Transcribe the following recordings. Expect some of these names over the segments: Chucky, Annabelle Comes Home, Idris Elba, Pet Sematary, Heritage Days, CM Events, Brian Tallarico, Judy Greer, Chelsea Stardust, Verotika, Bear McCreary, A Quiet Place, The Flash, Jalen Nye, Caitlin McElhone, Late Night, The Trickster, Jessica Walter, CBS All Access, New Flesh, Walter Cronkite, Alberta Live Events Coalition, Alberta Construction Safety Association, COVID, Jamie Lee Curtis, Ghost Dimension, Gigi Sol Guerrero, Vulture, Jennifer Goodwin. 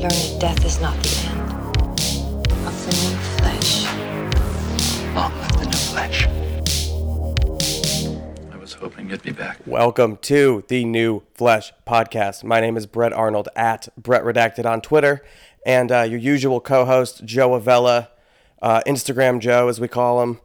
I've learned that death is not the end of the new flesh. Long live the new flesh. I was hoping you'd be back. Welcome to the New Flesh Podcast. My name is Brett Arnold at Brett Redacted on Twitter, and your usual co-host Joe Avella, Instagram Joe as we call him.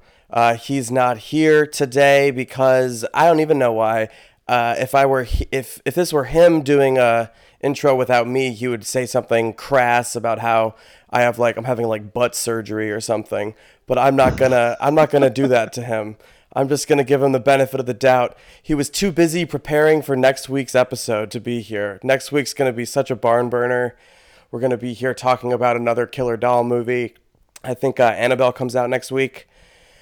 He's not here today because I don't even know why. If this were him doing a intro without me, he would say something crass about how I'm having butt surgery or something. But I'm not gonna do that to him. I'm just gonna give him the benefit of the doubt. He was too busy preparing for next week's episode to be here. Next week's gonna be such a barn burner. We're gonna be here talking about another Killer Doll movie. I think Annabelle comes out next week.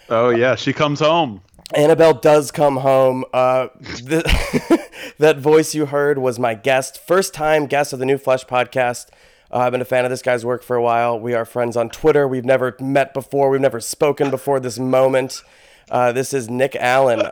Oh yeah, she comes home. Annabelle does come home. That voice you heard was my guest, first-time guest of the New Flesh Podcast. I've been a fan of this guy's work for a while. We are friends on Twitter. We've never met before. We've never spoken before this moment. This is Nick Allen,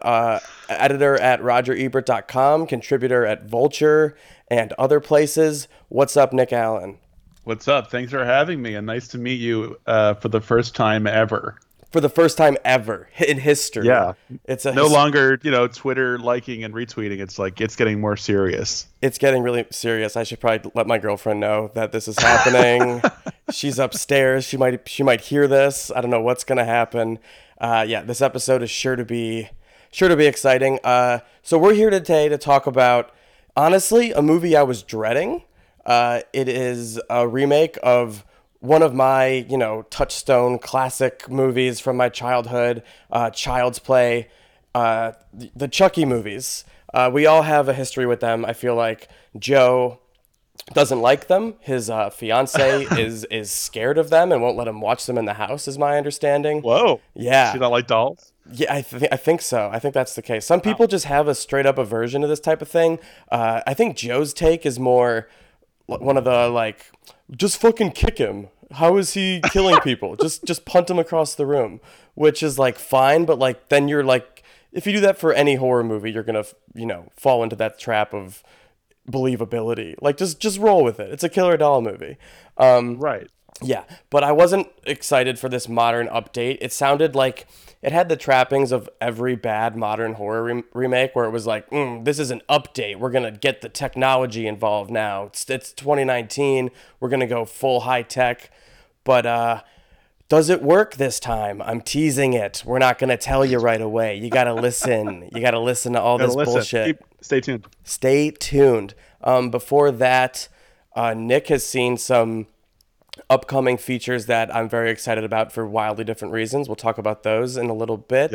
editor at RogerEbert.com, contributor at Vulture and other places. What's up, Nick Allen? What's up? Thanks for having me, and nice to meet you for the first time ever. For the first time ever in history. Yeah. It's no longer, Twitter liking and retweeting. It's like, it's getting more serious. It's getting really serious. I should probably let my girlfriend know that this is happening. She's upstairs. She might hear this. I don't know what's going to happen. This episode is sure to be exciting. So we're here today to talk about, honestly, a movie I was dreading. It is a remake of one of my, touchstone classic movies from my childhood, Child's Play, the Chucky movies. We all have a history with them. I feel like Joe doesn't like them. His fiance is scared of them and won't let him watch them in the house, is my understanding. Whoa. Yeah. She don't like dolls? Yeah, I think so. I think that's the case. Some people just have a straight up aversion to this type of thing. I think Joe's take is more one of the just fucking kick him. How is he killing people? just punt him across the room, which is fine. But then you're if you do that for any horror movie, you're going to, fall into that trap of believability. Just roll with it. It's a Killer Doll movie. Right. Yeah. But I wasn't excited for this modern update. It sounded like it had the trappings of every bad modern horror remake where it was this is an update. We're going to get the technology involved now. It's 2019. We're going to go full high tech. But does it work this time? I'm teasing it. We're not going to tell you right away. You got to listen. You got to listen to all this bullshit. Stay tuned. Stay tuned. Before that, Nick has seen some upcoming features that I'm very excited about for wildly different reasons. We'll talk about those in a little bit.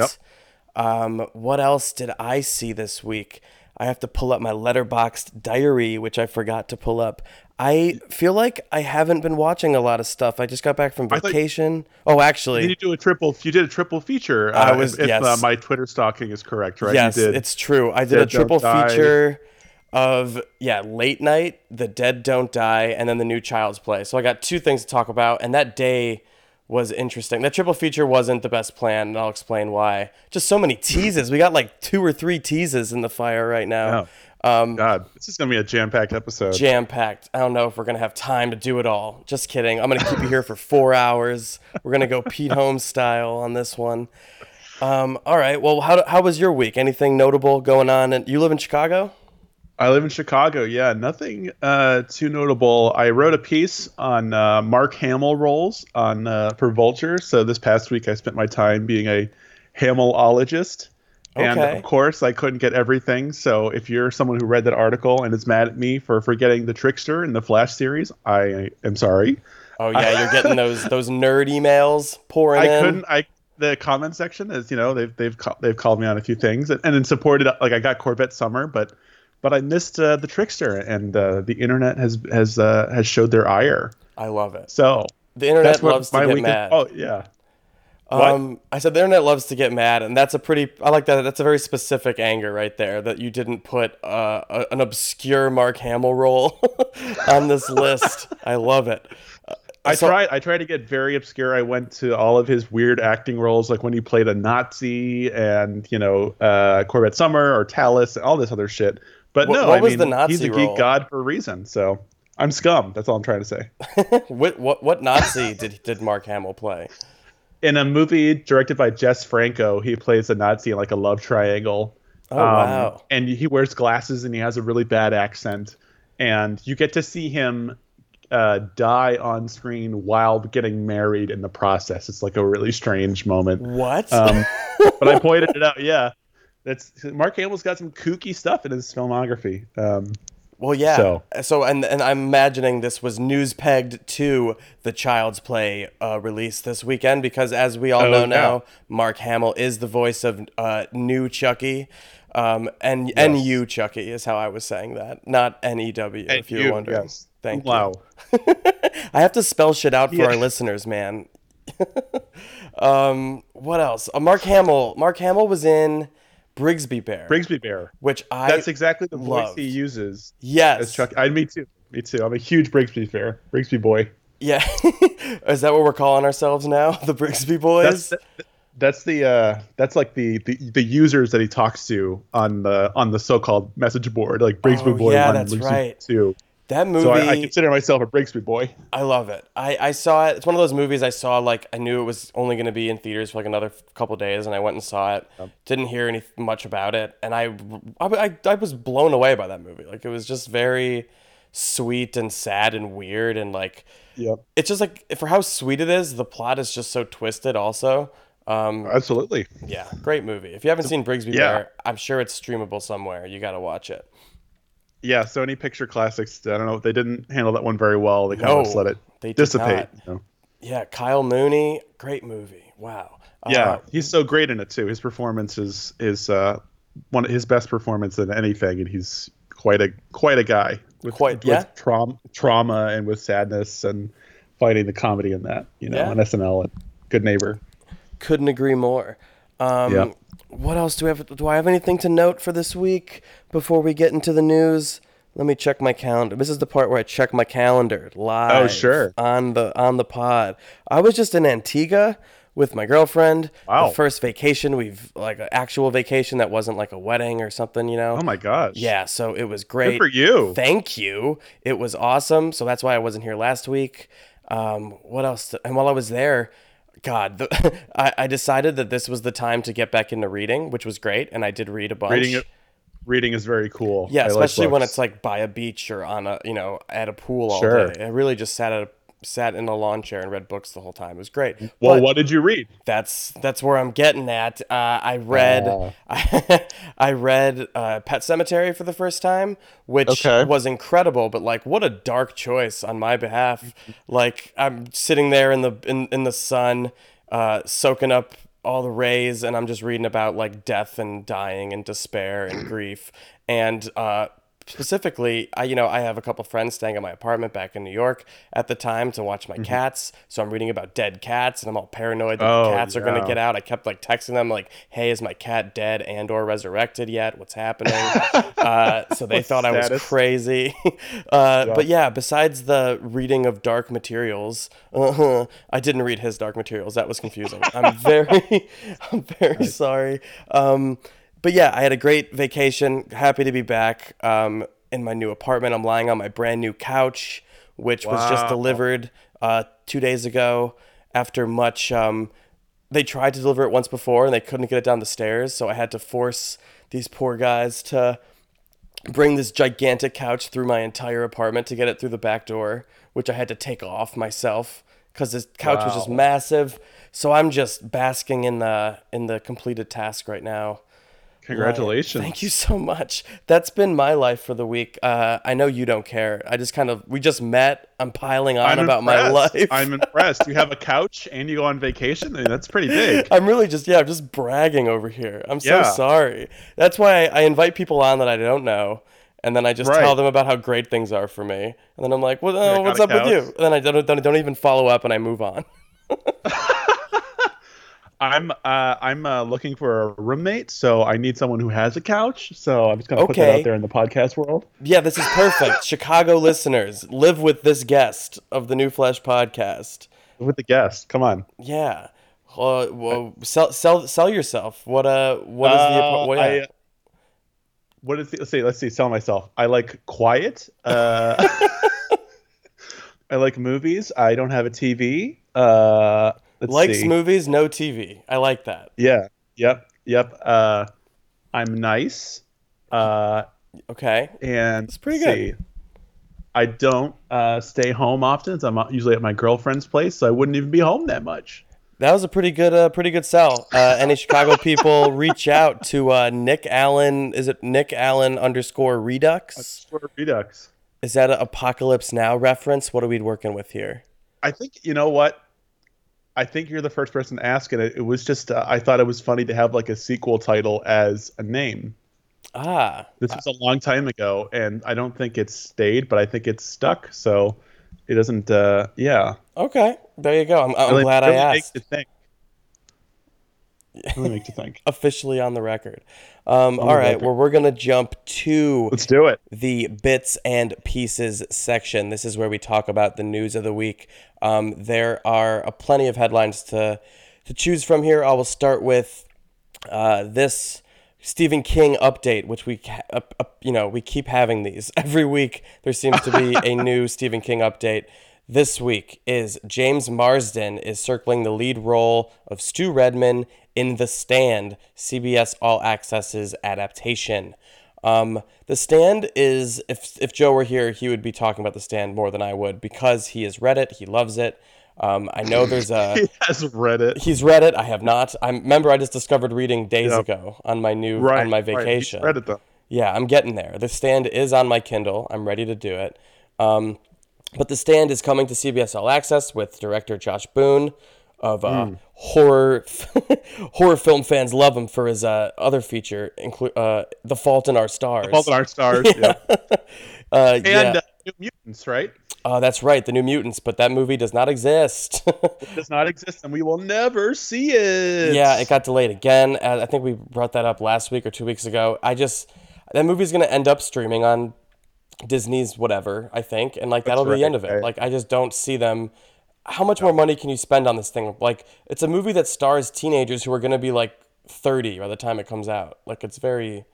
Yep. What else did I see this week? I have to pull up my Letterboxd diary, which I forgot to pull up. I feel like I haven't been watching a lot of stuff. I just got back from vacation. Actually. You did a triple feature. My Twitter stalking is correct, right? Yes, it's true. I did a triple feature of Late Night, The Dead Don't Die, and then the new Child's Play. So I got two things to talk about, and that day was interesting. That triple feature wasn't the best plan, and I'll explain why. Just so many teases. We got 2 or 3 teases in the fire right now. Oh, God, this is going to be a jam-packed episode. Jam-packed. I don't know if we're going to have time to do it all. Just kidding. I'm going to keep you here for 4 hours. We're going to go Pete Holmes style on this one. All right. Well, how was your week? Anything notable going on? And you live in Chicago? I live in Chicago, yeah. Nothing too notable. I wrote a piece on Mark Hamill roles for Vulture. So this past week, I spent my time being a Hamillologist. Okay. And, of course, I couldn't get everything. So if you're someone who read that article and is mad at me for forgetting the Trickster in the Flash series, I am sorry. Oh, yeah, you're getting those nerd emails pouring in. The comment section is, they've called me on a few things. And then supported, I got Corvette Summer, But I missed the Trickster, and the internet has showed their ire. I love it. So the internet loves to get mad. Oh yeah. I said the internet loves to get mad, and that's I like that. That's a very specific anger right there that you didn't put an obscure Mark Hamill role on this list. I love it. I tried to get very obscure. I went to all of his weird acting roles, like when he played a Nazi, and Corvette Summer or Talus, and all this other shit. But what was the Nazi he's a geek role? God for a reason. So I'm scum. That's all I'm trying to say. What Nazi did Mark Hamill play? In a movie directed by Jess Franco, he plays a Nazi in like a love triangle. Oh, wow. And he wears glasses and he has a really bad accent. And you get to see him die on screen while getting married in the process. It's like a really strange moment. What? But I pointed it out. Yeah. That's Mark Hamill's got some kooky stuff in his filmography. Well, yeah. So, and I'm imagining this was news pegged to the Child's Play release this weekend because, as we all know now, Mark Hamill is the voice of new Chucky, and you Chucky is how I was saying that, not N-E-W. If you're wondering, yes. Thank you. Wow, I have to spell shit out for our listeners, man. What else? Mark Hamill. Mark Hamill was in Brigsby Bear, which that's exactly the voice he uses. Yes, as Chuck. Me too. I'm a huge Brigsby boy. Yeah, is that what we're calling ourselves now? The Brigsby boys. That's like the users that he talks to on the so-called message board, like Brigsby boy. Yeah, that's Brigsby right. Too. That movie. So I consider myself a Brigsby boy. I love it. I saw it. It's one of those movies I saw, like, I knew it was only going to be in theaters for like another couple of days, and I went and saw it. Yep. Didn't hear much about it, and I was blown away by that movie. Like, it was just very sweet and sad and weird, and like, it's just like, for how sweet it is, the plot is just so twisted. Also, absolutely, yeah, great movie. If you haven't seen Brigsby Bear, I'm sure it's streamable somewhere. You got to watch it. Yeah, Sony Picture Classics, I don't know, they didn't handle that one very well. They kind of just let it dissipate. You know? Yeah, Kyle Mooney, great movie. Wow. Yeah, he's so great in it too. His performance is one of his best performance in anything, and he's quite a guy with trauma and with sadness and finding the comedy in that, on SNL and Good Neighbor. Couldn't agree more. What else do we have? Do I have anything to note for this week before we get into the news? Let me check my calendar. This is the part where I check my calendar live. Oh, sure. On the pod. I was just in Antigua with my girlfriend. Wow. The first vacation we've, like, an actual vacation that wasn't like a wedding or something, Oh my gosh. Yeah, so it was great. Good for you. Thank you. It was awesome. So that's why I wasn't here last week. What else? And while I was there, God, I decided that this was the time to get back into reading, which was great, and I did read a bunch. Reading is very cool. Yeah, especially when it's like by a beach or on a, at a pool all day. I really just sat in a lawn chair and read books the whole time. It was great. Well, but what did you read? That's where I'm getting at. I read Pet Sematary for the first time, which was incredible, but like, what a dark choice on my behalf. Like, I'm sitting there in the sun, soaking up all the rays, and I'm just reading about like death and dying and despair and grief. And specifically, I have a couple friends staying at my apartment back in New York at the time to watch my cats. So I'm reading about dead cats, and I'm all paranoid that the cats are going to get out. I kept like texting them like, hey, is my cat dead and or resurrected yet? What's happening? So they thought I was crazy. But yeah, besides the reading of dark materials, I didn't read his dark materials. That was confusing. I'm very sorry. But yeah, I had a great vacation. Happy to be back in my new apartment. I'm lying on my brand new couch, which was just delivered 2 days ago after much. They tried to deliver it once before, and they couldn't get it down the stairs. So I had to force these poor guys to bring this gigantic couch through my entire apartment to get it through the back door, which I had to take off myself because this couch was just massive. So I'm just basking in the completed task right now. Congratulations. Thank you so much. That's been my life for the week. I know you don't care. I just we just met. I'm piling on about my life. I'm impressed. You have a couch and you go on vacation. I mean, that's pretty big. I'm really just bragging over here. I'm so sorry. That's why I invite people on that I don't know. And then I just tell them about how great things are for me. And then I'm like, well, what's up with you? And then I don't even follow up, and I move on. I'm looking for a roommate, so I need someone who has a couch. So I'm just going to put that out there in the podcast world. Yeah, this is perfect. Chicago listeners, live with this guest of the New Flesh podcast. Live with the guest, come on. Yeah, sell yourself. Let's see. Sell myself. I like quiet. I like movies. I don't have a TV. Movies, no TV. I like that. Yeah. Yep. I'm nice. Okay. And it's pretty good. See, I don't stay home often. So I'm usually at my girlfriend's place, so I wouldn't even be home that much. That was a pretty good sell. Any Chicago people, reach out to Nick Allen. Is it Nick Allen _Redux? _Redux. Is that an Apocalypse Now reference? What are we working with here? I think, you know what? I think you're the first person to ask, and it was just I thought it was funny to have like a sequel title as a name. This was a long time ago, and I don't think it's stayed, but I think it's stuck. So it doesn't. Okay, there you go. I'm glad I asked. Really make you think. Officially on the record. All right, well, we're going to jump to Let's do it. The bits and pieces section. This is where we talk about the news of the week. There are plenty of headlines to choose from here. I will start with this Stephen King update, which we keep having these every week. There seems to be a new Stephen King update. This week is James Marsden is circling the lead role of Stu Redman in The Stand, CBS All Access's adaptation. The Stand is, if Joe were here, he would be talking about The Stand more than I would because he has read it. He loves it. I know there's a... He has read it. He's read it. I have not. Remember, I just discovered reading days ago on my vacation. Right. Read it, though. Yeah, I'm getting there. The Stand is on my Kindle. I'm ready to do it. But The Stand is coming to CBS All Access with director Josh Boone, of horror film fans love him for his other feature, The Fault in Our Stars. The Fault in Our Stars, yeah. New Mutants, right? That's right, The New Mutants, but that movie does not exist. It does not exist, and we will never see it. Yeah, it got delayed again. I think we brought that up last week or 2 weeks ago. That movie's going to end up streaming on Disney's whatever, I think, and that'll be the end of it. Right. I just don't see them... How much more money can you spend on this thing? It's a movie that stars teenagers who are going to be 30 by the time it comes out. It's very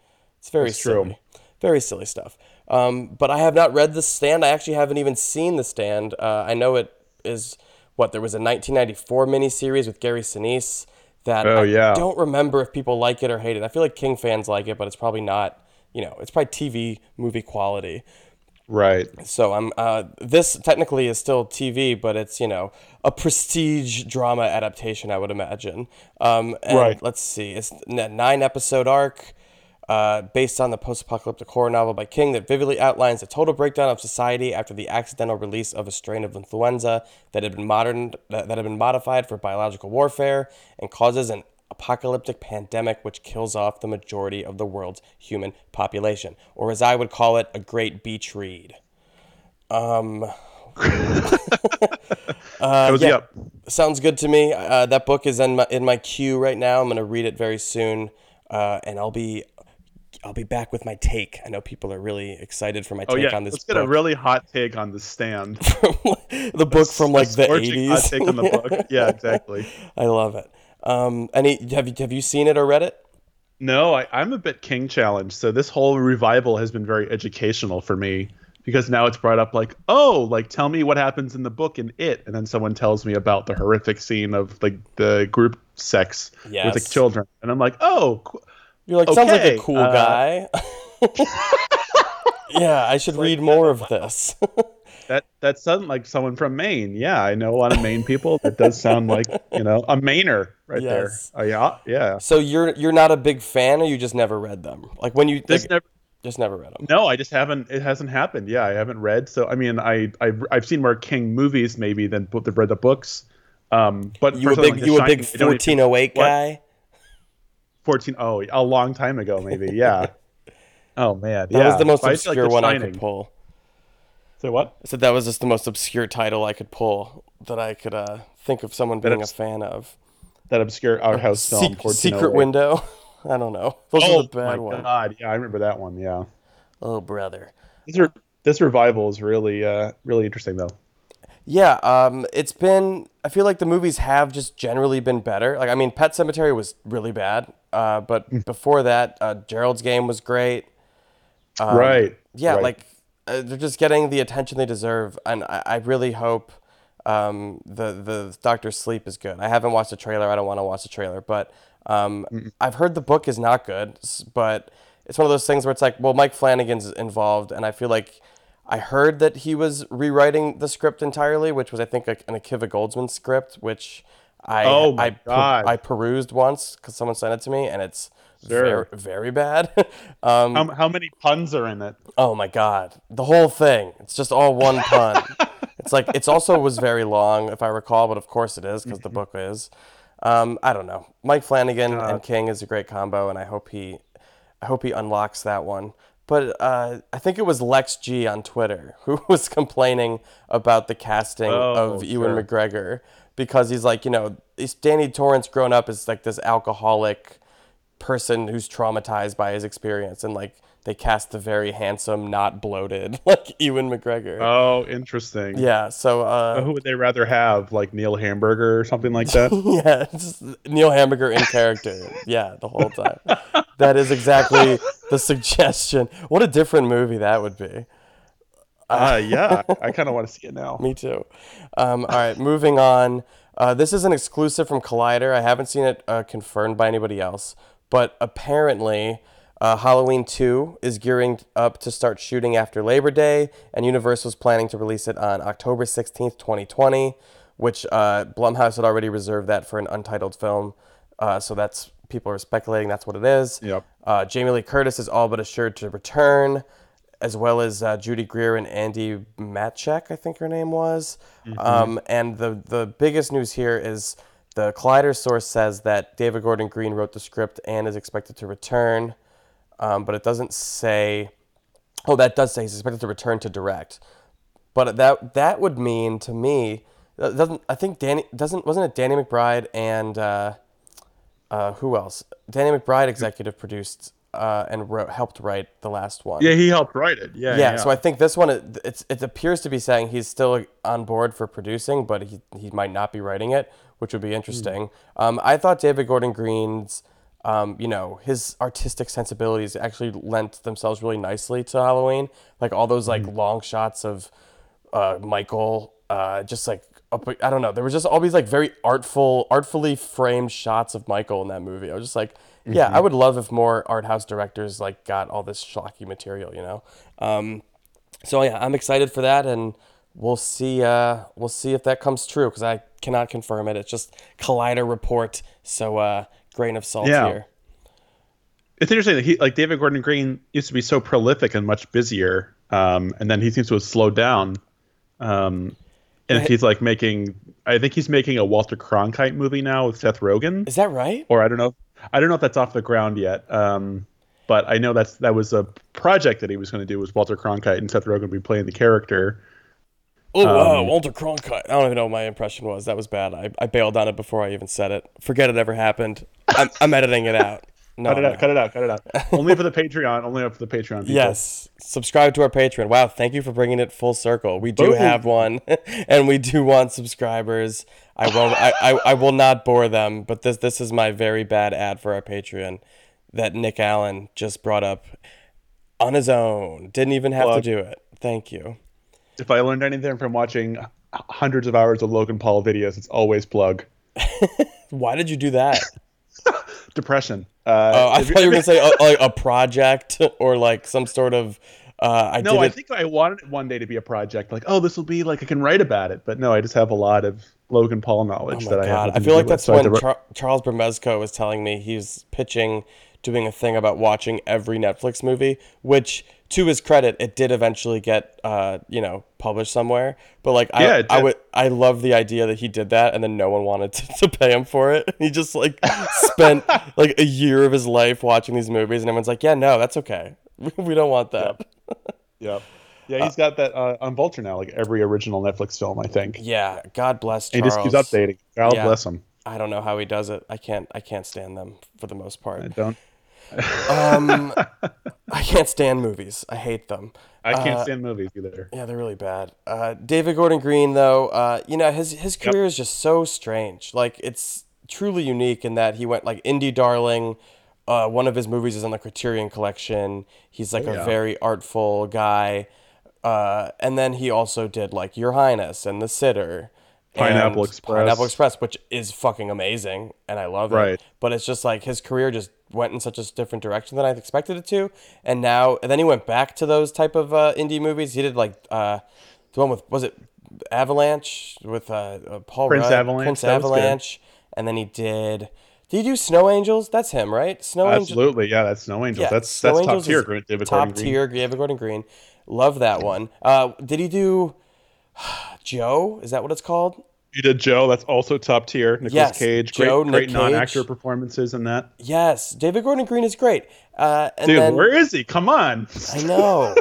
silly. True. Very silly stuff. But I have not read The Stand. I actually haven't even seen The Stand. I know it is there was a 1994 miniseries with Gary Sinise that I don't remember if people like it or hate it. I feel like King fans like it, but it's probably not, it's probably TV movie quality. Right. So I'm. This technically is still TV, but it's a prestige drama adaptation, I would imagine. Let's see. It's a 9-episode arc, based on the post-apocalyptic horror novel by King that vividly outlines the total breakdown of society after the accidental release of a strain of influenza that had been modified for biological warfare and causes an apocalyptic pandemic which kills off the majority of the world's human population, or as I would call it, a great beach read. Sounds good to me. That book is in my queue right now. I'm going to read it very soon, and I'll be back with my take. I know people are really excited for my take on this book. Let's get a really hot take on The Stand. The book from the 80s. Hot take on the book. Yeah, exactly. I love it. Have you seen it or read it? No, I'm a bit King challenged, so this whole revival has been very educational for me because now it's brought up tell me what happens in the book in it, and then someone tells me about the horrific scene of the group sex with the children, and I'm like, oh, you're like, okay, sounds like a cool guy. Yeah, I should read more of this. That sounds like someone from Maine. Yeah, I know a lot of Maine people. That does sound like, a Mainer there. Yeah. So you're not a big fan, or you just never read them? Just never read them. No, I just haven't. It hasn't happened. Yeah, I haven't read. So I mean, I've seen more King movies maybe than read the books. But you a big 1408 guy? 14. Oh, a long time ago maybe. Yeah. Oh man, that was the most obscure one I could pull. So what? I said that was just the most obscure title I could pull that I could think of someone being a fan of. That obscure art house film. Secret Window. I don't know. Those are the bad ones. Oh, God. Yeah, I remember that one. Yeah. Oh, brother. This revival is really, really interesting, though. Yeah. I feel like the movies have just generally been better. Pet Sematary was really bad. But before that, Gerald's Game was great. Yeah, they're just getting the attention they deserve, and I really hope the Doctor Sleep is good. I haven't watched the trailer. I don't want to watch the trailer, but I've heard the book is not good, but it's one of those things where it's like, well, Mike Flanagan's involved, and I feel like I heard that he was rewriting the script entirely, which was, I think, an Akiva Goldsman script, which I perused once because someone sent it to me, and it's sure. Very, very bad. How many puns are in it? Oh my God, the whole thing. It's just all one pun. It's like, it's also was very long, if I recall, but of course it is, because the book is. I don't know. Mike Flanagan and King is a great combo, and I hope he unlocks that one. But I think it was Lex G on Twitter who was complaining about the casting of Ewan McGregor, because he's like, Danny Torrance grown up is like this alcoholic person who's traumatized by his experience, and like they cast the very handsome, not bloated, like Ewan McGregor. Oh, interesting. Yeah. So who would they rather have, like Neil Hamburger or something like that? Yeah, just Neil Hamburger in character. Yeah, the whole time. That is exactly the suggestion. What a different movie that would be. Yeah, I kind of want to see it now. Me too. All right, moving on. This is an exclusive from Collider. I haven't seen it confirmed by anybody else, but apparently. Halloween 2 is gearing up to start shooting after Labor Day, and Universal's planning to release it on October 16th, 2020, which Blumhouse had already reserved that for an untitled film. So that's, people are speculating that's what it is. Yep. Jamie Lee Curtis is all but assured to return, as well as Judy Greer and Andy Matchek, I think her name was. Mm-hmm. And the biggest news here is the Collider source says that David Gordon Green wrote the script and is expected to return. But it doesn't say, that does say he's expected to return to direct. But that would mean to me, wasn't it Danny McBride and who else? Danny McBride executive produced and helped write the last one. Yeah, he helped write it. Yeah. So I think this one, it appears to be saying he's still on board for producing, but he might not be writing it, which would be interesting. I thought David Gordon Green's, his artistic sensibilities actually lent themselves really nicely to Halloween. Like all those like long shots of Michael, just like up, I don't know. There was just all these like very artfully framed shots of Michael in that movie. I was just like, yeah, I would love if more art house directors like got all this schlocky material, So yeah, I'm excited for that, and we'll see if that comes true, because I cannot confirm it. It's just Collider report, so. Grain of salt here. It's interesting that David Gordon Green used to be so prolific and much busier, and then he seems to have slowed down. And he's like I think he's making a Walter Cronkite movie now with Seth Rogen. Is that right? Or I don't know if that's off the ground yet. But I know that was a project that he was going to do, was Walter Cronkite and Seth Rogen would be playing the character. Oh, wow, Walter Cronkite. I don't even know what my impression was. That was bad. I bailed on it before I even said it. Forget it ever happened. I'm editing it out. No, cut it out. Only for the Patreon people. Yes. Subscribe to our Patreon. Wow, thank you for bringing it full circle. We do have one, and we do want subscribers. I will not bore them, but this is my very bad ad for our Patreon that Nick Allen just brought up on his own. Didn't even have to do it. Thank you. If I learned anything from watching hundreds of hours of Logan Paul videos, it's always plug. Why did you do that? Depression. I thought you were going to say like a project or like some sort of... I think I wanted it one day to be a project. Like, this will be like I can write about it. But no, I just have a lot of Logan Paul knowledge that I have. I feel like that's when Charles Bermezco was telling me he's pitching... doing a thing about watching every Netflix movie, which, to his credit, it did eventually get, published somewhere. But like, I love the idea that he did that, and then no one wanted to pay him for it. He just like spent like a year of his life watching these movies, and everyone's like, "Yeah, no, that's okay. We don't want that." Yep. Yeah, he's got that on Vulture now. Like every original Netflix film, I think. Yeah, God bless Charles. He just keeps updating. God bless him. I don't know how he does it. I can't stand them for the most part. I don't. I can't stand movies. I hate them. I can't stand movies either. Yeah, they're really bad. David Gordon Green, though, his career is just so strange. Like, it's truly unique in that he went like indie darling. One of his movies is on the Criterion Collection. He's like a very artful guy. And then he also did like Your Highness and The Sitter, Pineapple Express, which is fucking amazing, and I love it. But it's just like his career just went in such a different direction than I expected it to, and now and then he went back to those type of indie movies. He did like the one with Avalanche with Paul Rudd? Prince Avalanche, and then he did. Did you do Snow Angels? That's him, right? Absolutely, yeah, that's Snow Angels. Yeah, that's top tier, David Gordon Green. Top tier, David Gordon Green. Love that one. Did he do Joe? Is that what it's called? You did Joe. That's also top tier. Nicolas Cage. Great non-actor performances in that. Yes, David Gordon Green is great. Dude, where is he? Come on. I know.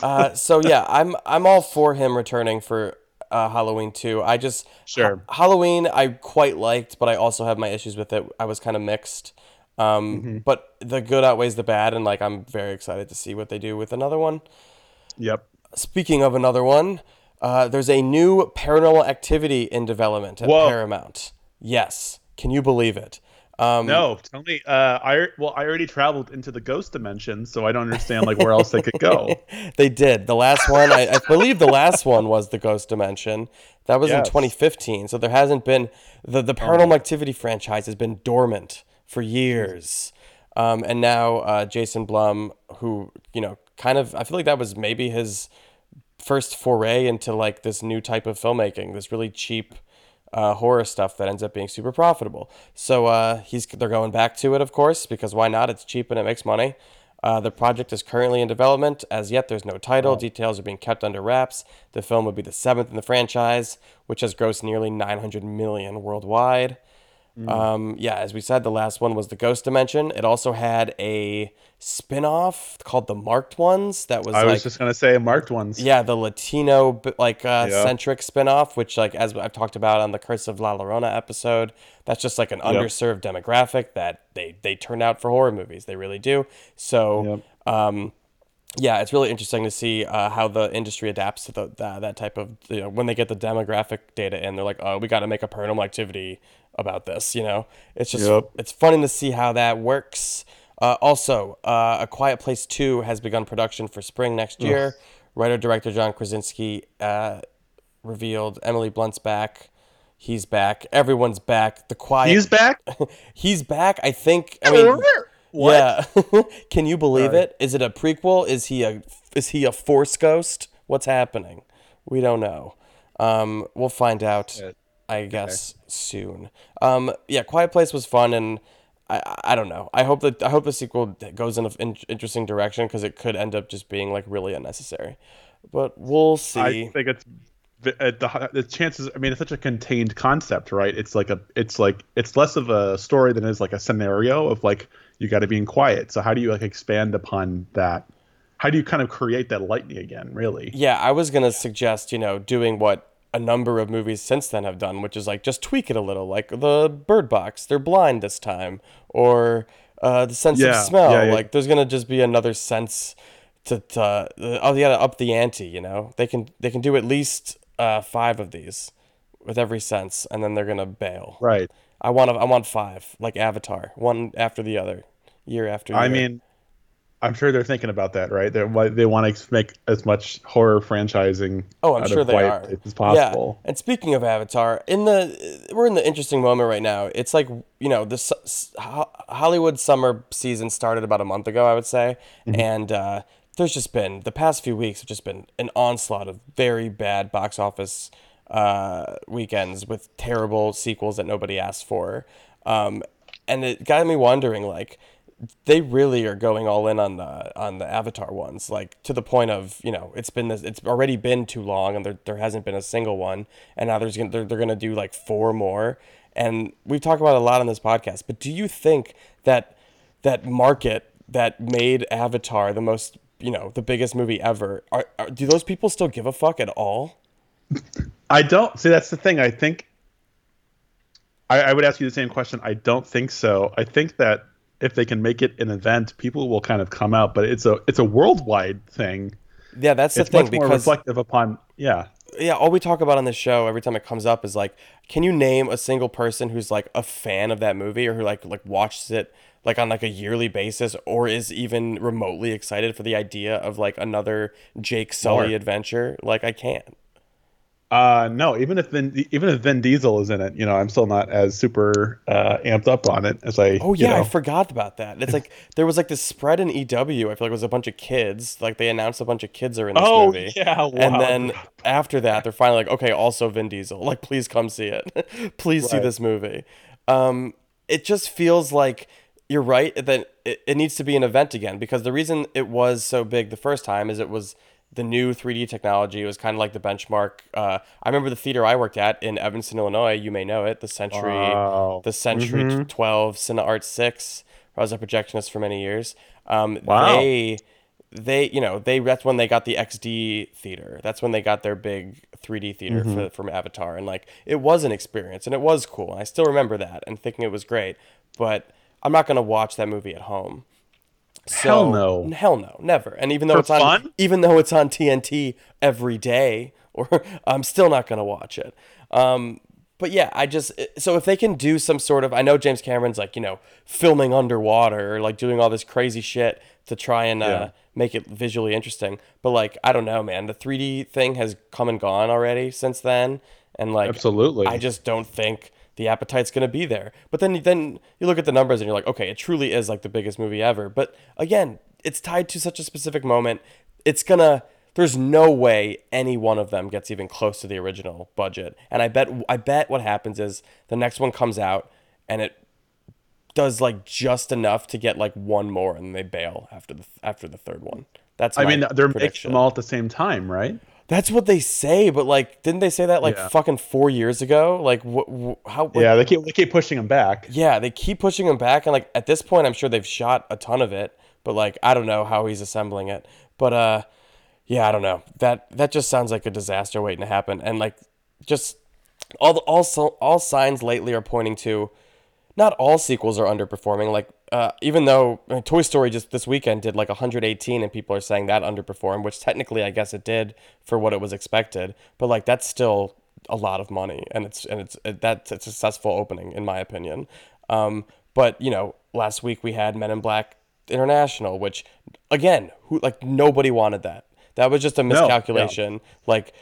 I'm all for him returning for Halloween 2. Halloween I quite liked, but I also have my issues with it. I was kind of mixed. But the good outweighs the bad, and like I'm very excited to see what they do with another one. Yep. Speaking of another one, there's a new Paranormal Activity in development at Paramount. Yes. Can you believe it? No, tell me. I already traveled into the ghost dimension, so I don't understand like where else they could go. They did. The last one, I believe, was the ghost dimension. That was in 2015. So there hasn't been the Paranormal Activity franchise has been dormant for years, and now Jason Blum, who kind of I feel like that was maybe his first foray into like this new type of filmmaking, this really cheap. Horror stuff that ends up being super profitable. So they're going back to it, of course, because why not? It's cheap and it makes money. The project is currently in development. As yet, there's no title. Details are being kept under wraps. The film would be the 7th in the franchise, which has grossed nearly $900 million worldwide. As we said, the last one was the Ghost Dimension. It also had a spin-off called The Marked Ones. That was I was just gonna say Marked Ones. Yeah, the Latino centric spin-off, which like as I've talked about on the Curse of La Llorona episode, that's just like an underserved demographic that they turn out for horror movies. They really do. So it's really interesting to see how the industry adapts to that type of when they get the demographic data in, they're like, oh, we got to make a Paranormal Activity about this. It's just it's fun to see how that works. Also, A Quiet Place 2 has begun production for spring next year. Writer-director John Krasinski revealed Emily Blunt's back. He's back. Everyone's back. He's back? He's back, I think. I mean, what? Yeah. Can you believe it? Is it a prequel? Is he a force ghost? What's happening? We don't know. We'll find out, I guess, soon. Quiet Place was fun, and I don't know. I hope the sequel goes in an interesting direction because it could end up just being like really unnecessary. But we'll see. I think it's the chances. I mean, it's such a contained concept, right? It's less of a story than it is like a scenario of like you got to be in quiet. So how do you like expand upon that? How do you kind of create that lightning again? Really? Yeah, I was gonna suggest doing what a number of movies since then have done, which is like just tweak it a little, like the Bird Box, they're blind this time, or the sense of smell. Like there's gonna just be another sense to up the ante. They can do at least 5 of these with every sense, and then they're gonna bail. Right. I want 5, like Avatar, one after the other, year after year. I mean, I'm sure they're thinking about that, right? They want to make as much horror franchising as possible. Yeah. And speaking of Avatar, we're in the interesting moment right now. It's like, this Hollywood summer season started about a month ago, I would say. Mm-hmm. And there's just been, the past few weeks have just been an onslaught of very bad box office weekends with terrible sequels that nobody asked for. And it got me wondering, like, they really are going all in on the Avatar ones, like to the point of it's already been too long, and there hasn't been a single one, and now they're gonna do like 4 more, and we've talked about it a lot on this podcast. But do you think that market that made Avatar the most the biggest movie ever, do those people still give a fuck at all? I don't see. That's the thing. I think I would ask you the same question. I don't think so. I think that if they can make it an event, people will kind of come out, but it's a worldwide thing. Yeah, that's the thing. It's much more reflective upon, Yeah, all we talk about on this show every time it comes up is like, can you name a single person who's like a fan of that movie or who like watches it like on like a yearly basis, or is even remotely excited for the idea of like another Jake Sully adventure. Like I can't. No, even if Vin Diesel is in it, you know, I'm still not as super amped up on it as I. Oh yeah, you know. I forgot about that. It's like there was like this spread in EW. I feel like it was a bunch of kids. Like they announced a bunch of kids are in this movie. Oh yeah, wow. And then after that, they're finally like, okay, also Vin Diesel. Like please come see it. Please see this movie. It just feels like you're right that it needs to be an event again, because the reason it was so big the first time is it was. The new 3D technology was kind of like the benchmark. I remember the theater I worked at in Evanston, Illinois. You may know it, the Century, the Century 12 CineArt 6. I was a projectionist for many years. They, you know, that's when they got the XD theater. That's when they got their big 3D theater from Avatar, and like it was an experience and it was cool. And I still remember that and thinking it was great. But I'm not gonna watch that movie at home. So, hell no, never. And even though it's on, TNT every day, or I'm still not going to watch it. But yeah, so if they can do some sort of, I know James Cameron's like, you know, filming underwater, or like doing all this crazy shit to try and make it visually interesting. But like, I don't know, man, the 3D thing has come and gone already since then. And like, absolutely, I just don't think the appetite's going to be there. But then you look at the numbers and you're like, okay, it truly is like the biggest movie ever. But again, it's tied to such a specific moment. There's no way any one of them gets even close to the original budget. And I bet what happens is the next one comes out and it does like just enough to get like one more, and they bail after the third one. That's my prediction. I mean, they're making them all at the same time, right? That's what they say, but like, didn't they say that like fucking 4 years ago? Like, how? Yeah, they keep pushing them back. Yeah, they keep pushing them back, and like at this point, I'm sure they've shot a ton of it, but like I don't know how he's assembling it. But yeah, I don't know. That just sounds like a disaster waiting to happen, and like just all signs lately are pointing to not all sequels are underperforming. Like even though Toy Story just this weekend did like 118 and people are saying that underperformed, which technically I guess it did for what it was expected, but like that's still a lot of money, and that's a successful opening in my opinion. But you know, last week we had Men in Black International, which again, nobody wanted that. That was just a miscalculation. Like,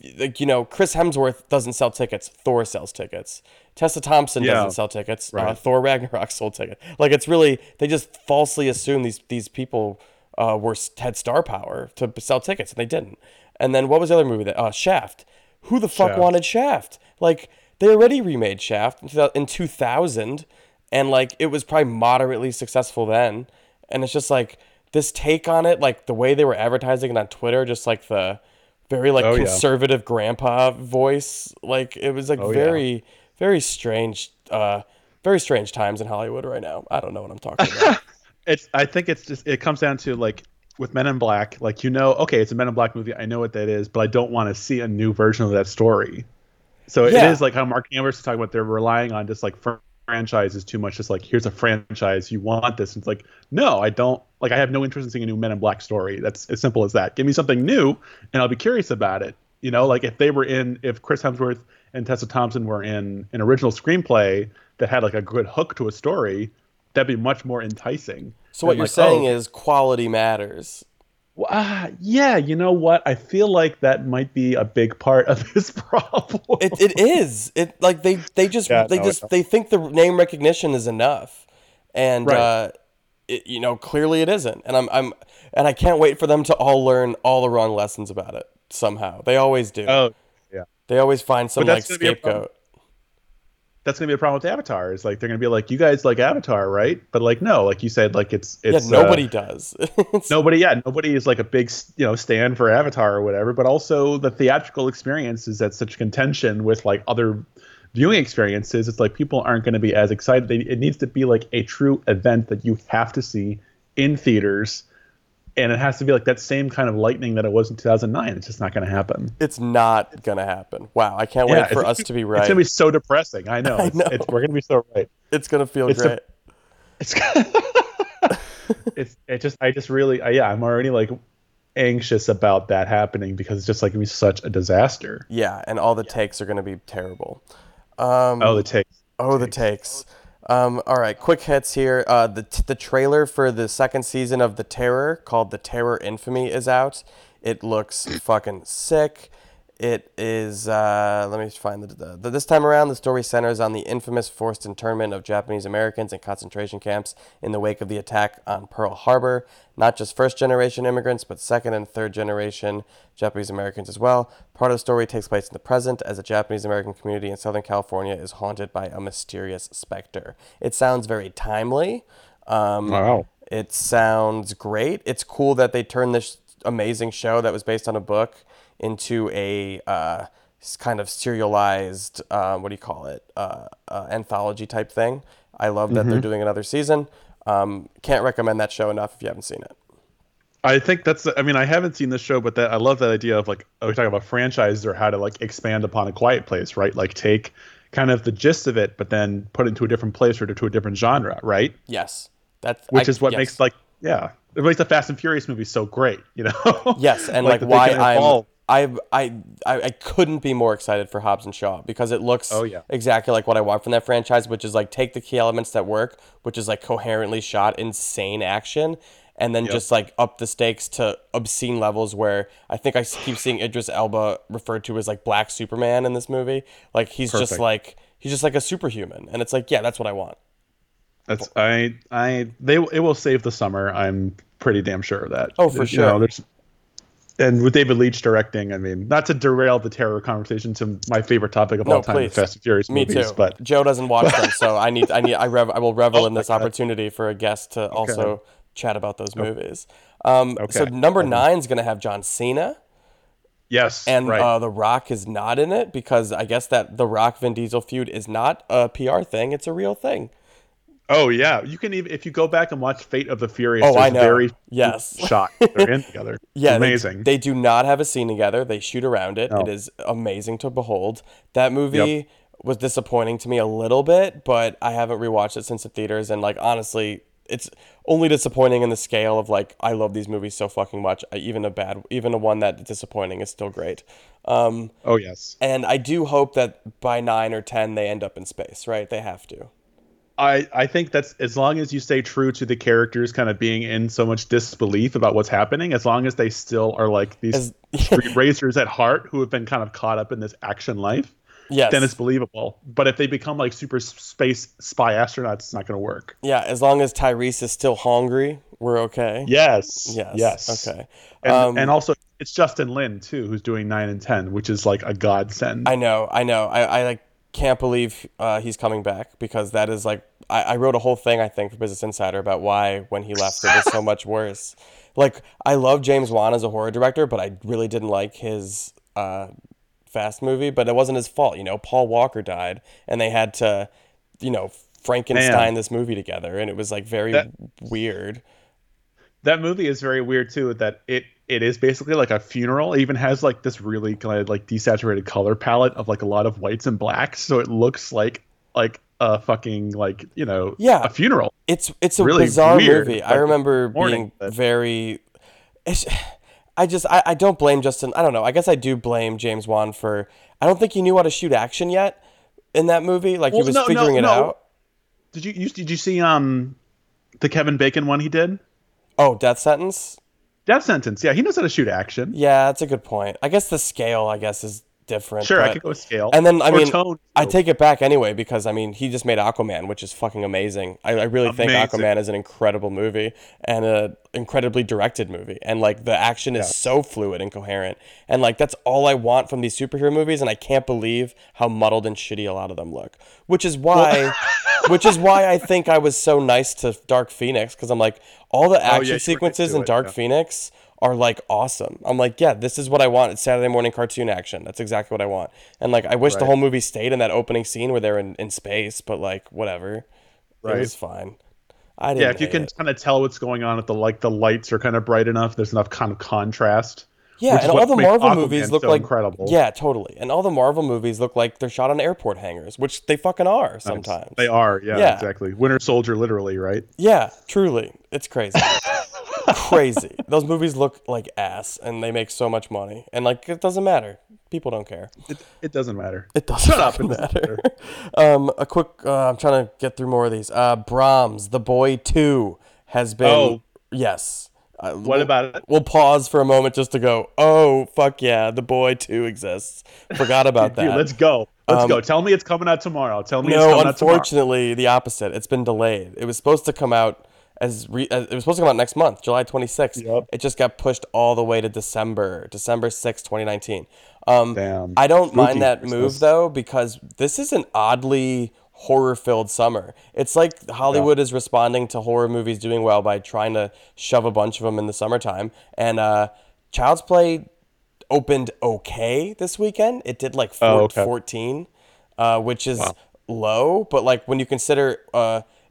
you know, Chris Hemsworth doesn't sell tickets. Thor sells tickets. Tessa Thompson doesn't sell tickets. Right. Thor Ragnarok sold tickets. Like, it's really, they just falsely assume these people had star power to sell tickets, and they didn't. And then what was the other movie? That Shaft. Who the fuck wanted Shaft? Like, they already remade Shaft in 2000, and like it was probably moderately successful then. And it's just like this take on it, like the way they were advertising it on Twitter, just like the very like conservative grandpa voice. Like it was like very strange times in Hollywood right now. I don't know what I'm talking about. I think it's just, it comes down to like with Men in Black, like, you know, okay, it's a Men in Black movie. I know what that is, but I don't want to see a new version of that story. So it is like how Mark Hamill was talking about, they're relying on just like franchises too much. Just like, here's a franchise. You want this. And it's like, no, I don't. Like, I have no interest in seeing a new Men in Black story. That's as simple as that. Give me something new, and I'll be curious about it. You know, like if Chris Hemsworth and Tessa Thompson were in an original screenplay that had like a good hook to a story, that'd be much more enticing. So what you're saying is quality matters. Well, yeah, you know what? I feel like that might be a big part of this problem. It is. It like they think the name recognition is enough, and you know, clearly it isn't, and I can't wait for them to all learn all the wrong lessons about it somehow. They always do. Oh, yeah. They always find some like scapegoat. That's gonna be a problem with Avatar. Is like they're gonna be like, you guys like Avatar, right? But like, no, like you said, like it's nobody does. Nobody is like a big stand for Avatar or whatever. But also the theatrical experience is at such contention with like other viewing experiences. It's like people aren't going to be as excited. It needs to be like a true event that you have to see in theaters, and it has to be like that same kind of lightning that it was in 2009. It's just not going to happen. It's not going to happen. Wow, I can't wait for us to be right. It's going to be so depressing. I know. We're going to be so right. It's going to feel great. I'm already like anxious about that happening, because it's just like going to be such a disaster. Yeah, and all the takes are going to be terrible. The takes. All right, quick hits here. The trailer for the second season of The Terror, called The Terror Infamy, is out. It looks fucking sick. It is, let me find the this time around, the story centers on the infamous forced internment of Japanese Americans in concentration camps in the wake of the attack on Pearl Harbor. Not just first-generation immigrants, but second- and third-generation Japanese Americans as well. Part of the story takes place in the present as a Japanese American community in Southern California is haunted by a mysterious specter. It sounds very timely. Wow. It sounds great. It's cool that they turned this amazing show that was based on a book into a kind of serialized, anthology type thing. I love that they're doing another season. Can't recommend that show enough if you haven't seen it. I think that's, I mean, I haven't seen this show, but that I love that idea of like, we're talking about franchises or how to like expand upon A Quiet Place, right? Like take kind of the gist of it, but then put it into a different place or to a different genre, right? Yes. It makes the Fast and Furious movie so great, you know? Yes, and like why I couldn't be more excited for Hobbs and Shaw, because it looks exactly like what I want from that franchise, which is like take the key elements that work, which is like coherently shot, insane action, and then just like up the stakes to obscene levels where I think I keep seeing Idris Elba referred to as like Black Superman in this movie. Like he's just like a superhuman, and it's like, yeah, that's what I want. It will save the summer. I'm pretty damn sure of that. Oh, for sure. And with David Leitch directing, I mean, not to derail the terror conversation to my favorite topic of all time, the Fast and Furious movies. Me too. But Joe doesn't watch them, so I will revel in this opportunity for a guest to also chat about those movies. So number 9 is going to have John Cena. Yes, and The Rock is not in it, because I guess that The Rock-Vin Diesel feud is not a PR thing; it's a real thing. Oh yeah, you can even if you go back and watch Fate of the Furious. Oh, I know. Shot they're in together. Yeah, amazing. They do not have a scene together. They shoot around it. No. It is amazing to behold. That movie was disappointing to me a little bit, but I haven't rewatched it since the theaters. And like honestly, it's only disappointing in the scale of like I love these movies so fucking much. Even a one that disappointing is still great. Oh yes. And I do hope that by 9 or 10 they end up in space. Right? They have to. I think that's as long as you stay true to the characters kind of being in so much disbelief about what's happening, as long as they still are like these street racers at heart who have been kind of caught up in this action life, then it's believable. But if they become like super space spy astronauts, it's not going to work. Yeah, as long as Tyrese is still hungry, we're okay. Yes. Okay. And also it's Justin Lin, too, who's doing 9 and 10, which is like a godsend. I know. I can't believe he's coming back, because that is like I wrote a whole thing I think for Business Insider about why when he left it was so much worse. Like I love James Wan as a horror director, but I really didn't like his Fast movie. But it wasn't his fault, you know. Paul Walker died, and they had to, you know, Frankenstein this movie together, and it was like very weird. That movie is very weird too. That it is basically like a funeral. It even has like this really kind of like desaturated color palette of like a lot of whites and blacks, so it looks like a fucking like, you know, a funeral. It's a really bizarre movie. I remember I don't blame Justin. I don't know. I guess I do blame James Wan for I don't think he knew how to shoot action yet in that movie. Like he was figuring it out. Did you see the Kevin Bacon one he did? Oh, Death Sentence. Death Sentence, yeah, he knows how to shoot action. Yeah, that's a good point. I guess the scale, is different. Sure, I could go with scale. And then, tone. I take it back anyway, because, he just made Aquaman, which is fucking amazing. I really think Aquaman is an incredible movie and an incredibly directed movie. And, the action is so fluid and coherent. And, that's all I want from these superhero movies, and I can't believe how muddled and shitty a lot of them look. Which is why I think I was so nice to Dark Phoenix, because I'm like, all the action sequences in Dark Phoenix are like awesome. I'm like, yeah, this is what I want. It's Saturday morning cartoon action. That's exactly what I want. And I wish the whole movie stayed in that opening scene where they're in space, but whatever. Right. It was fine. I didn't. Yeah, if you can kind of tell what's going on at the the lights are kind of bright enough, there's enough kind of contrast. Yeah, and all the Marvel movies look like incredible. Yeah, totally. And all the Marvel movies look like they're shot on airport hangars, which they fucking are sometimes. They are, yeah, exactly. Winter Soldier, literally, right? Yeah, truly. It's crazy. Those movies look like ass, and they make so much money, and it doesn't matter. People don't care. It doesn't matter. It doesn't matter. A quick, I'm trying to get through more of these. Brahms, The Boy 2 has been. Oh. Yes. What about it? We'll pause for a moment just to go, oh, fuck yeah, The Boy 2 exists. Forgot about that. Dude, let's go. Let's go. Tell me it's coming out tomorrow. Tell me it's coming out tomorrow. No, unfortunately, the opposite. It's been delayed. It was supposed to come out it was supposed to come out next month, July 26th. Yep. It just got pushed all the way to December 6th, 2019. Damn. I don't mind that move, though, because this is an oddly horror-filled summer. It's like Hollywood is responding to horror movies doing well by trying to shove a bunch of them in the summertime. And Child's Play opened okay this weekend. It did like 14, which is low. But like when you consider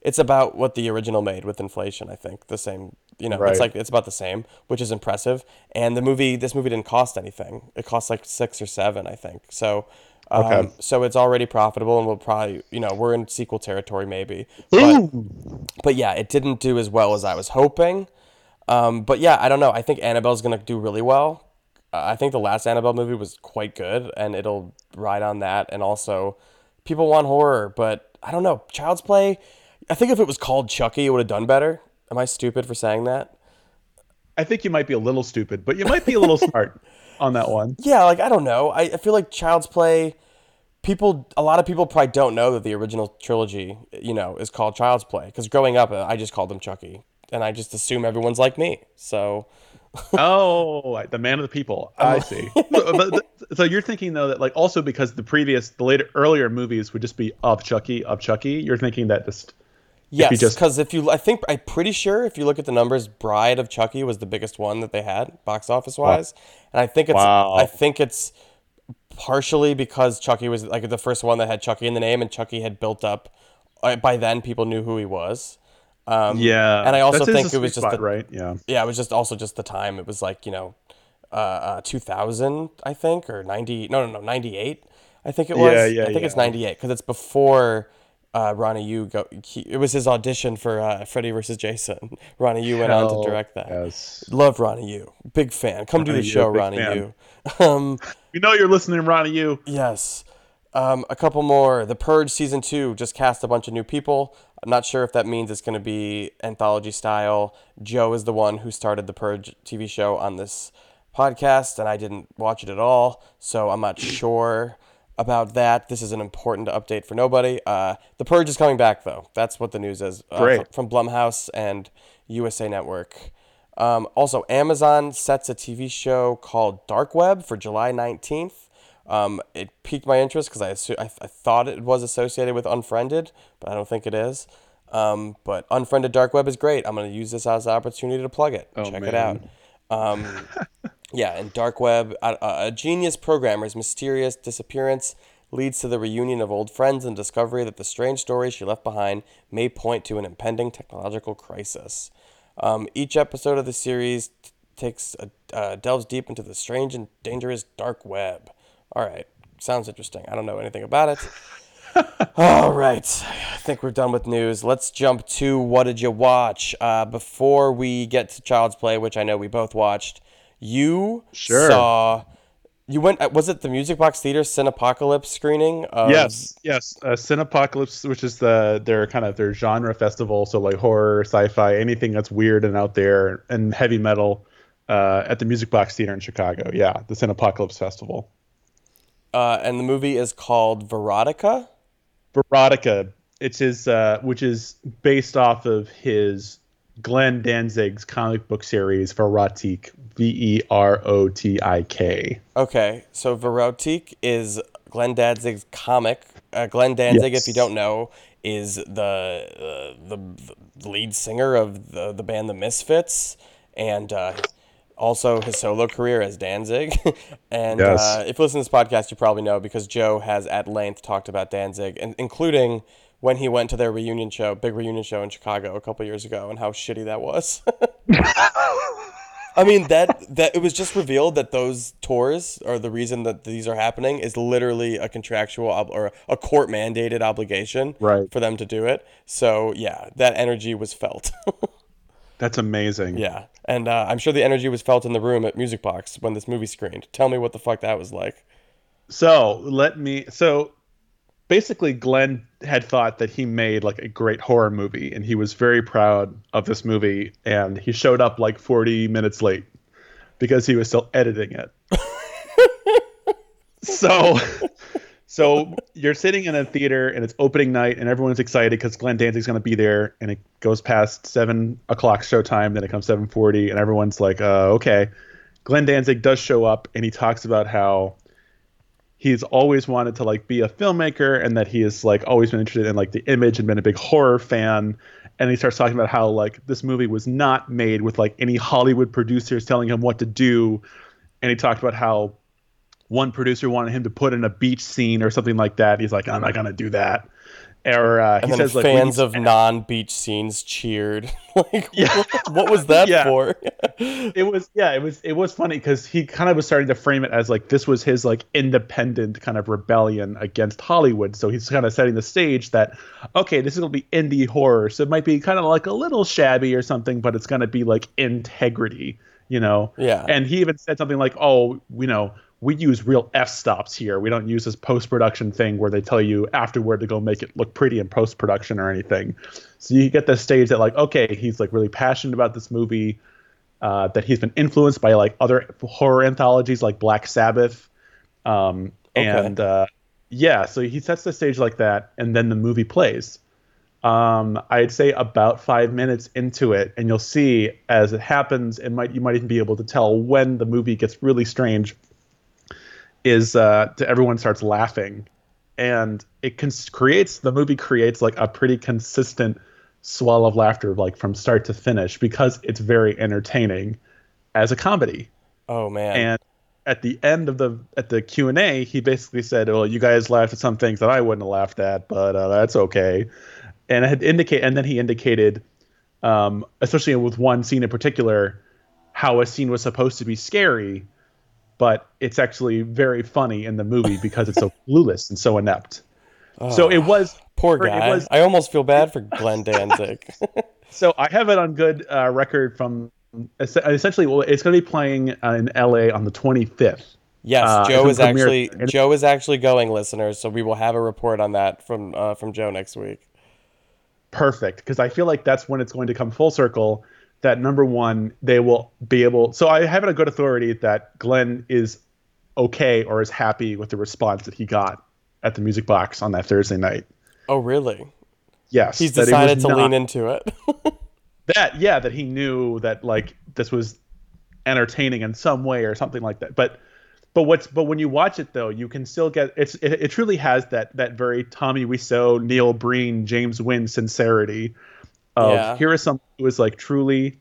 it's about what the original made with inflation, I think. The same, it's about the same, which is impressive. And this movie didn't cost anything. It cost like 6 or 7, I think. So so it's already profitable, and we'll probably, we're in sequel territory maybe. But yeah, it didn't do as well as I was hoping. But yeah, I don't know. I think Annabelle's going to do really well. I think the last Annabelle movie was quite good, and it'll ride on that. And also, people want horror, but I don't know. Child's Play, I think if it was called Chucky, it would have done better. Am I stupid for saying that? I think you might be a little stupid, but you might be a little smart on that one. Yeah, like, I don't know. I feel like Child's Play, a lot of people probably don't know that the original trilogy, is called Child's Play. Because growing up, I just called them Chucky. And I just assume everyone's like me. So... Oh, the man of the people. I see. So you're thinking though that like also because the earlier movies would just be of Chucky. You're thinking that just I'm pretty sure if you look at the numbers, Bride of Chucky was the biggest one that they had box office wise, and I think it's partially because Chucky was like the first one that had Chucky in the name, and Chucky had built up by then. People knew who he was. And I also think it was just it was just also just the time. It was like 2000, I think, or 98, I think it was. It's 98 because it's before Ronnie Yu. It was his audition for Freddy vs. Jason. Ronnie Yu went on to direct that. Yes. Love Ronnie Yu, big fan. Come do the show, Ronnie Yu. You know you're listening, Ronnie Yu. Yes. A couple more. The Purge season 2 just cast a bunch of new people. I'm not sure if that means it's going to be anthology style. Joe is the one who started the Purge TV show on this podcast, and I didn't watch it at all, so I'm not sure about that. This is an important update for nobody. The Purge is coming back, though. That's what the news is. Great. From Blumhouse and USA Network. Also, Amazon sets a TV show called Dark Web for July 19th. It piqued my interest because I thought it was associated with Unfriended, but I don't think it is. But Unfriended Dark Web is great. I'm going to use this as an opportunity to plug it. Check it out. And Dark Web, a genius programmer's mysterious disappearance leads to the reunion of old friends and discovery that the strange story she left behind may point to an impending technological crisis. Each episode of the series delves deep into the strange and dangerous Dark Web. All right. Sounds interesting. I don't know anything about it. All right. I think we're done with news. Let's jump to what did you watch? Before we get to Child's Play, which I know we both watched, was it the Music Box Theater Cinepocalypse screening? Yes. Cinepocalypse, which is their genre festival. So like horror, sci-fi, anything that's weird and out there, and heavy metal at the Music Box Theater in Chicago. Yeah, the Cinepocalypse Festival. And the movie is called Verotika. Verotika. It's his, which is based off of his Glenn Danzig's comic book series Verotik. Verotik. Okay, so Verotik is Glenn Danzig's comic. Glenn Danzig, if you don't know, is the lead singer of the band The Misfits, and. Also, his solo career as Danzig. And if you listen to this podcast, you probably know because Joe has at length talked about Danzig, and including when he went to their big reunion show in Chicago a couple years ago and how shitty that was. I mean, that it was just revealed that those tours are the reason that these are happening is literally a contractual or a court mandated obligation for them to do it. So, yeah, that energy was felt. That's amazing. Yeah. And I'm sure the energy was felt in the room at Music Box when this movie screened. Tell me what the fuck that was like. So basically Glenn had thought that he made like a great horror movie and he was very proud of this movie, and he showed up like 40 minutes late because he was still editing it. So you're sitting in a theater and it's opening night and everyone's excited because Glenn Danzig's going to be there, and it goes past 7 o'clock showtime. Then it comes 7:40 and everyone's like, okay. Glenn Danzig does show up, and he talks about how he's always wanted to like be a filmmaker and that he has like always been interested in like the image and been a big horror fan. And he starts talking about how like this movie was not made with like any Hollywood producers telling him what to do. And he talked about how one producer wanted him to put in a beach scene or something like that. He's like, I'm not going to do that. Or he says like fans of non-beach scenes cheered. Like, yeah. what was that for? It was funny because he kind of was starting to frame it as like this was his like independent kind of rebellion against Hollywood. So he's kind of setting the stage that, okay, this is going to be indie horror. So it might be kind of like a little shabby or something, but it's going to be like integrity, you know? Yeah. And he even said something like, oh, you know, we use real f-stops here. We don't use this post-production thing where they tell you afterward to go make it look pretty in post-production or anything. So you get the stage that like, okay, he's like really passionate about this movie, that he's been influenced by like other horror anthologies like Black Sabbath. So he sets the stage like that, and then the movie plays. I'd say about 5 minutes into it, and you'll see as it happens, and you might even be able to tell when the movie gets really strange, is everyone starts laughing, and it creates like a pretty consistent swell of laughter like from start to finish because it's very entertaining as a comedy. Oh man. And at the end of the Q&A, he basically said, well, you guys laughed at some things that I wouldn't have laughed at, but that's okay. And then he indicated especially with one scene in particular, how a scene was supposed to be scary, but it's actually very funny in the movie because it's so clueless and so inept. Oh, so it was... Poor guy. I almost feel bad for Glenn Danzig. So I have it on good record from... Essentially, well, it's going to be playing in L.A. on the 25th. Yes, Joe is actually going, listeners, so we will have a report on that from Joe next week. Perfect, because I feel like that's when it's going to come full circle. That number one, they will be able... So I have it on good authority that Glenn is okay or is happy with the response that he got at the Music Box on that Thursday night. Oh, really? Yes. He's decided to lean into it. That he knew that like this was entertaining in some way or something like that. But when you watch it though, you can still get it truly has that very Tommy Wiseau, Neil Breen, James Wynn sincerity. Here is someone who is like truly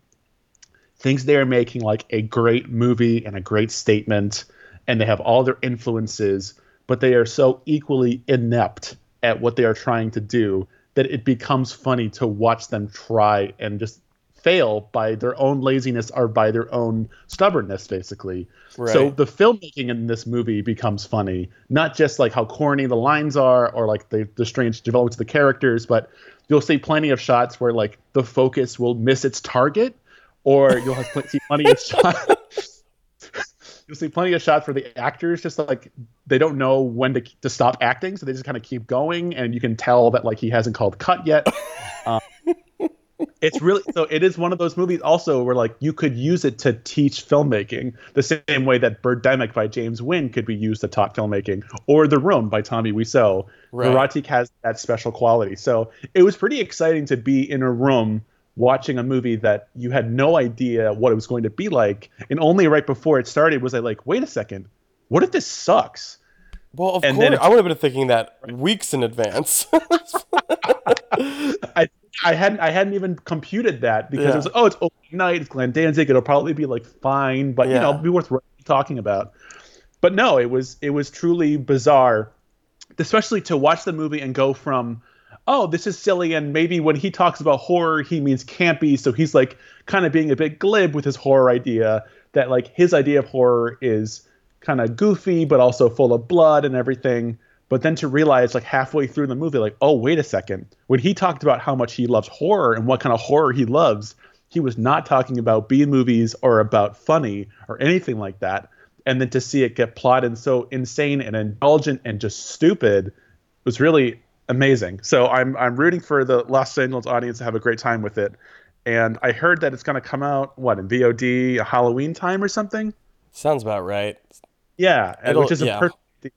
thinks they are making like a great movie and a great statement, and they have all their influences, but they are so equally inept at what they are trying to do that it becomes funny to watch them try and just fail by their own laziness or by their own stubbornness, basically. Right. So the filmmaking in this movie becomes funny, not just like how corny the lines are or like the strange developments of the characters, but you'll see plenty of shots where like the focus will miss its target, or you'll have plenty of shots where the actors just like they don't know when to stop acting, so they just kind of keep going, and you can tell that like he hasn't called cut yet. It is one of those movies also where like you could use it to teach filmmaking the same way that Birdemic by James Wynn could be used to taught filmmaking, or The Room by Tommy Wiseau. Right. Verotika has that special quality. So it was pretty exciting to be in a room watching a movie that you had no idea what it was going to be like. And only right before it started was I like, wait a second, what if this sucks? Well, of course, I would have been thinking that weeks in advance. I hadn't even computed that because it was it's opening night, it's Glenn Danzig, it'll probably be like fine, but you know, it'll be worth talking about. But no, it was truly bizarre, especially to watch the movie and go from, oh, this is silly, and maybe when he talks about horror, he means campy, so he's like kind of being a bit glib with his horror idea, that like his idea of horror is kind of goofy but also full of blood and everything. But then to realize like halfway through the movie, like, oh, wait a second. When he talked about how much he loves horror and what kind of horror he loves, he was not talking about B movies or about funny or anything like that. and then to see it get plotted and so insane and indulgent and just stupid was really amazing. So I'm rooting for the Los Angeles audience to have a great time with it. And I heard that it's going to come out, what, in VOD, Halloween time or something? Sounds about right. Yeah, which is a perfect...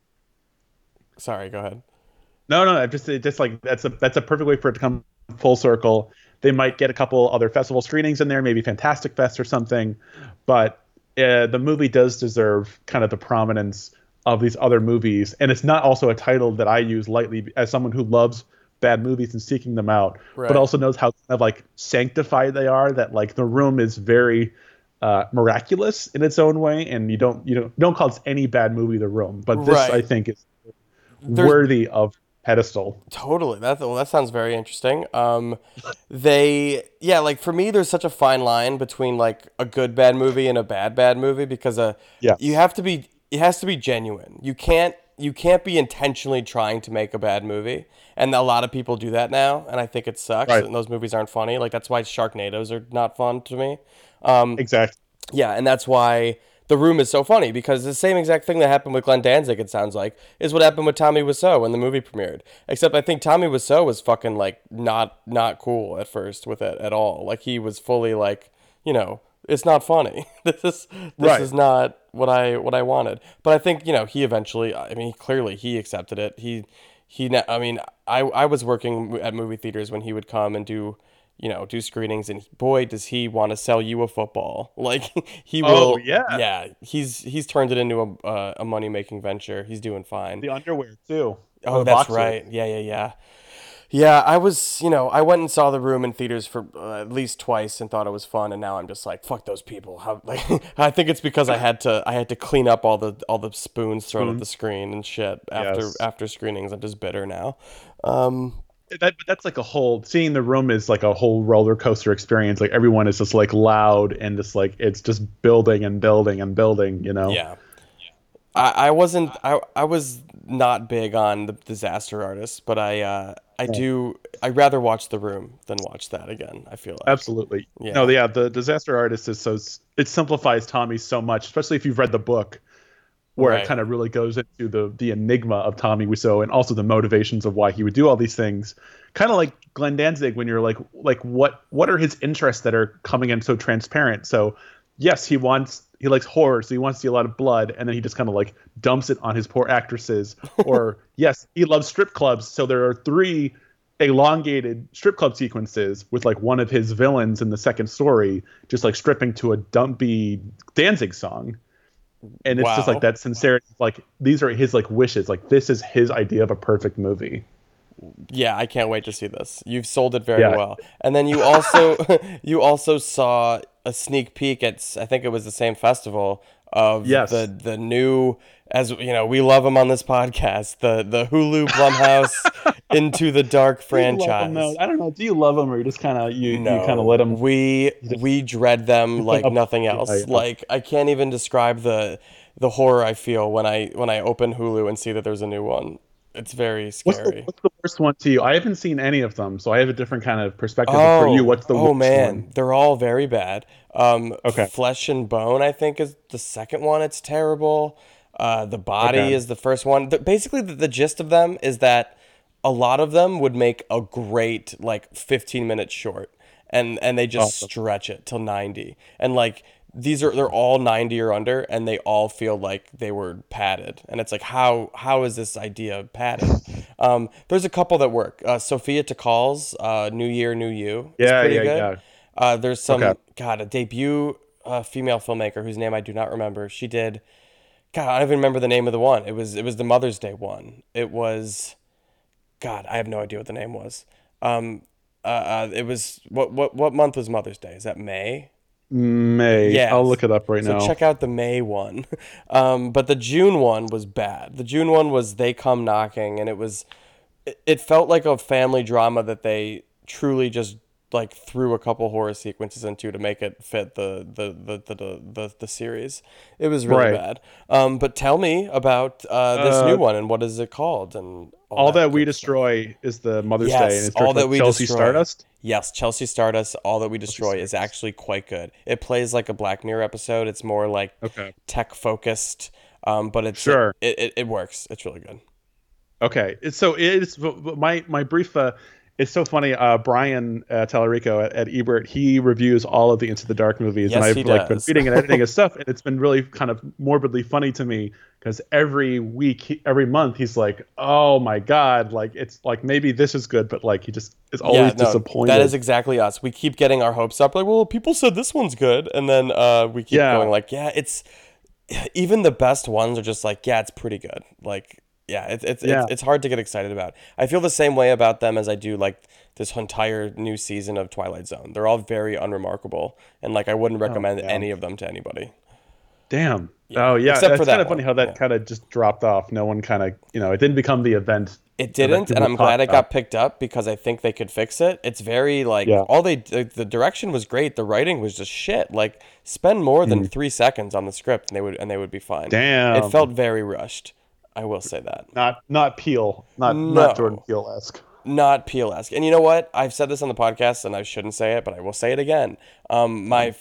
Sorry, go ahead. No, just like that's a perfect way for it to come full circle. They might get a couple other festival screenings in there, maybe Fantastic Fest or something. But the movie does deserve kind of the prominence of these other movies. And it's not also a title that I use lightly as someone who loves bad movies and seeking them out, right, but also knows how kind of like sanctified they are, that like The Room is very miraculous in its own way. And you don't call any bad movie The Room, but this, right, I think is worthy of pedestal. Totally. That sounds very interesting. For me, there's such a fine line between like a good bad movie and a bad movie, because it has to be genuine. You can't be intentionally trying to make a bad movie, and a lot of people do that now, and I think it sucks. Right. And those movies aren't funny. Like that's why Sharknadoes are not fun to me. Exactly. Yeah, and that's why The Room is so funny, because the same exact thing that happened with Glenn Danzig, it sounds like, is what happened with Tommy Wiseau when the movie premiered. Except I think Tommy Wiseau was fucking like not cool at first with it at all. Like he was fully like, it's not funny. This is not what I wanted. But I think, he eventually, clearly he accepted it. I was working at movie theaters when he would come and do screenings, and boy, does he want to sell you a football. Like he will. Oh, yeah. Yeah. He's turned it into a money-making venture. He's doing fine. The underwear too. Oh, that's right. Yeah. Yeah, I was, I went and saw The Room in theaters for at least twice and thought it was fun, and now I'm just like, fuck those people. I think it's because I had to clean up all the spoons thrown at the screen and shit after screenings. I'm just bitter now. That's like a whole, seeing The Room is like a whole roller coaster experience. Like everyone is just like loud and just like it's just building and building and building. Yeah. I was not big on the disaster artists, but I'd rather watch The Room than watch that again, I feel like. Absolutely. Yeah. No, yeah, the disaster artist is so, it simplifies Tommy so much, especially if you've read the book, where It kind of really goes into the enigma of Tommy Wiseau and also the motivations of why he would do all these things. Kind of like Glenn Danzig, when you're like what are his interests that are coming in so transparent? So yes, he likes horror, so he wants to see a lot of blood, and then he just kind of like dumps it on his poor actresses. Or yes, he loves strip clubs, so there are 3 elongated strip club sequences with like one of his villains in the second story just like stripping to a dumpy Danzig song. And it's just like that sincerity, like these are his like wishes, like this is his idea of a perfect movie. Yeah, I can't wait to see this. You've sold it very well. And then you also saw a sneak peek at, I think it was the same festival, of the new, as you know, we love them on this podcast, the Hulu Blumhouse Into the Dark franchise. I don't know. Do you love them, or you just kind of you kind of let them? We dread them like nothing else. Yeah. Like I can't even describe the horror I feel when I open Hulu and see that there's a new one. It's very scary. What's the worst one to you? I haven't seen any of them, so I have a different kind of perspective for you. What's the worst one? They're all very bad. Flesh and Bone, I think, is the second one. It's terrible. The Body is the first one. Basically, the gist of them is that a lot of them would make a great, like, 15-minute short, and they just stretch it till 90. And, like... They're all 90 or under, and they all feel like they were padded. And it's like, how is this idea padded? There's a couple that work. Sophia Tikal's New Year, New You. Is pretty good. Yeah. There's some, a debut female filmmaker whose name I do not remember. She did, I don't even remember the name of the one. It was the Mother's Day one. It was, I have no idea what the name was. It was, what month was Mother's Day? Is that May? May. Yes. I'll look it up right now. So check out the May one. But the June one was bad. The June one was They Come Knocking, and it felt like a family drama that they truly just like threw a couple horror sequences into to make it fit the series. It was really bad. But tell me about this new one, and what is it called? And all that we destroy stuff. Is the Mother's Day, and it's all that we Chelsea destroy. Stardust. Yes, Chelsea Stardust. All that we destroy is actually quite good. It plays like a Black Mirror episode. It's more like tech focused, but it's it works. It's really good. Okay, my brief. It's so funny. Brian Tallarico at Ebert, he reviews all of the Into the Dark movies, and I've been reading and editing his stuff, and it's been really kind of morbidly funny to me because every month, he's like, "Oh my god!" Like it's like maybe this is good, but like he just is always disappointed. That is exactly us. We keep getting our hopes up, like, "Well, people said this one's good," and then we keep going, like, "Yeah, it's." Even the best ones are just like, "Yeah, it's pretty good." Like. Yeah, it's hard to get excited about. I feel the same way about them as I do like this entire new season of Twilight Zone. They're all very unremarkable, and like I wouldn't recommend any of them to anybody. Damn. Yeah. Oh yeah, except for that. It's kind of funny how that kind of just dropped off. No one kind of, it didn't become the event. It didn't, and I'm glad it got picked up because I think they could fix it. It's very like the direction was great, the writing was just shit. Like spend more than 3 seconds on the script, and they would be fine. Damn. It felt very rushed. I will say that. Not Peele. Not Jordan Peele-esque. Not Peele-esque. And you know what? I've said this on the podcast, and I shouldn't say it, but I will say it again. My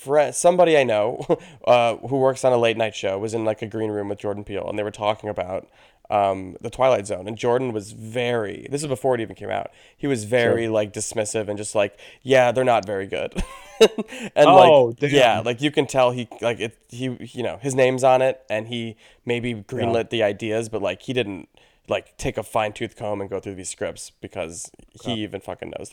friend, somebody I know who works on a late night show was in like a green room with Jordan Peele, and they were talking about the Twilight Zone. And Jordan was very, this is before it even came out, he was very like dismissive and just like, they're not very good. And you can tell he like it, he, his name's on it and he maybe greenlit the ideas, but like he didn't like take a fine tooth comb and go through these scripts because he even fucking knows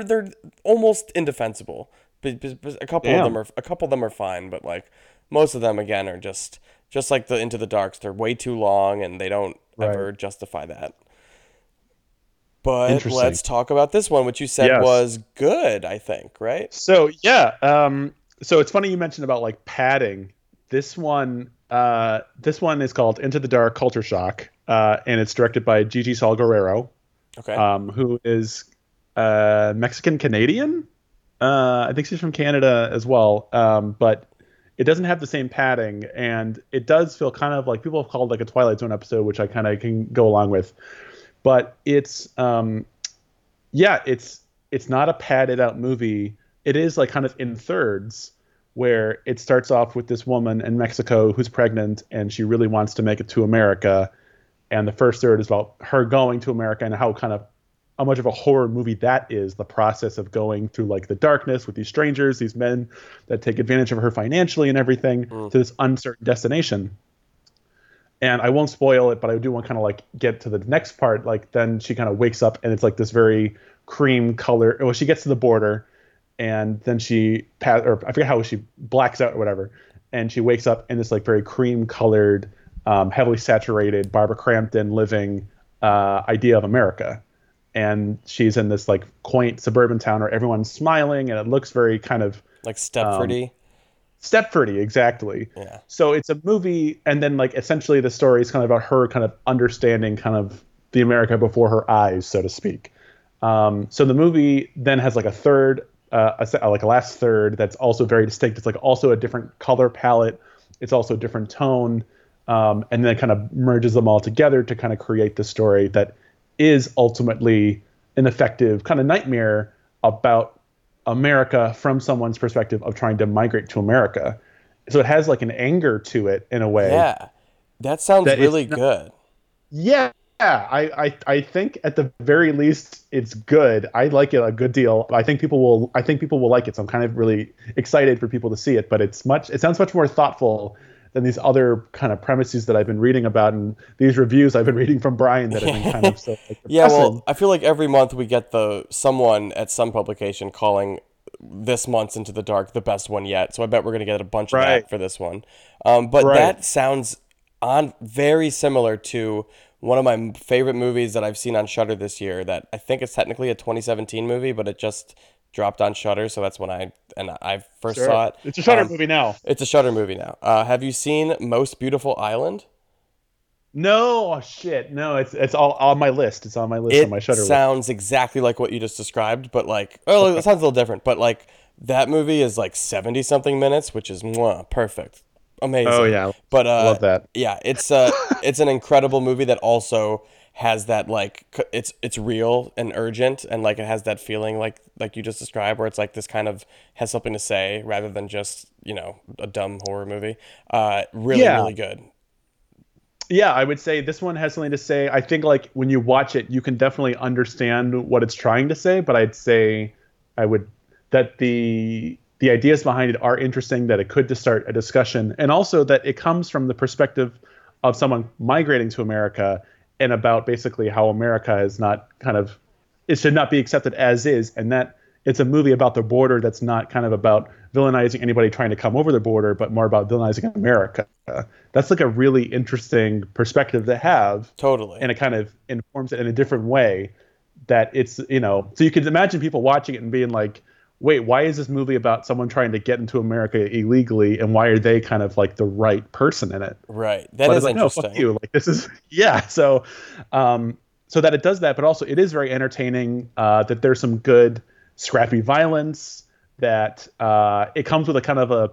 they're almost indefensible. But a couple of them are fine, but like most of them again are just like the Into the Darks, they're way too long and they don't ever justify that. But let's talk about this one, which you said was good, I think, right? So, yeah. So it's funny you mentioned about like padding. This one is called Into the Dark Culture Shock, and it's directed by Gigi Sol Guerrero, who is Mexican-Canadian. I think she's from Canada as well, but it doesn't have the same padding, and it does feel kind of like people have called like a Twilight Zone episode, which I kind of can go along with. But it's, it's not a padded out movie. It is like kind of in thirds, where it starts off with this woman in Mexico who's pregnant and she really wants to make it to America. And the first third is about her going to America and how much of a horror movie that is, the process of going through like the darkness with these strangers, these men that take advantage of her financially and everything to this uncertain destination. And I won't spoil it, but I do want to kind of like get to the next part. Like then she kind of wakes up and it's like this very cream color. Well, she gets to the border and then I forget how she blacks out or whatever. And she wakes up in this like very cream colored, heavily saturated Barbara Crampton living idea of America. And she's in this like quaint suburban town where everyone's smiling and it looks very kind of like Stepford-y. Stepford-y, exactly. Yeah. So it's a movie, and then like essentially the story is kind of about her kind of understanding kind of the America before her eyes, so to speak. So the movie then has like a third, like a last third that's also very distinct. It's like also a different color palette. It's also a different tone, and then it kind of merges them all together to kind of create the story that is ultimately an effective kind of nightmare about America from someone's perspective of trying to migrate to America. So it has like an anger to it in a way. Yeah. That sounds really good. Yeah. I think at the very least it's good. I like it a good deal. I think people will like it. So I'm kind of really excited for people to see it, but it sounds much more thoughtful than these other kind of premises that I've been reading about and these reviews I've been reading from Brian that have been kind of so like, yeah, well, I feel like every month we get someone at some publication calling this month's Into the Dark the best one yet. So I bet we're going to get a bunch of that for this one. That sounds very similar to one of my favorite movies that I've seen on Shudder this year that I think is technically a 2017 movie, but it just dropped on Shudder, so that's when I first saw it. It's a Shudder movie now. It's a Shudder movie now. Have you seen Most Beautiful Island? No, oh, shit. No, it's all on my list. It's on my list on my Shudder. It sounds exactly like what you just described, but like, it sounds a little different. But like that movie is like 70 something minutes, which is perfect, amazing. Oh yeah, but love that. Yeah, it's an incredible movie that also has that, like, it's real and urgent, and like it has that feeling like you just described, where it's like this kind of has something to say rather than just, you know, a dumb horror movie. Really good. Yeah, I would say this one has something to say. I think, like, when you watch it, you can definitely understand what it's trying to say, but I'd say that the ideas behind it are interesting, that it could start a discussion, and also that it comes from the perspective of someone migrating to America, and about basically how America is not kind of, it should not be accepted as is, and that it's a movie about the border that's not kind of about villainizing anybody trying to come over the border, but more about villainizing America. That's like a really interesting perspective to have. Totally. And it kind of informs it in a different way, that it's, you know, so you can imagine people watching it and being like, wait, why is this movie about someone trying to get into America illegally, and why are they kind of like the right person in it? Right. That is like, interesting. No, fuck you. Like, this is, yeah. So, so that it does that, but also it is very entertaining, that there's some good scrappy violence, that, it comes with a kind of a,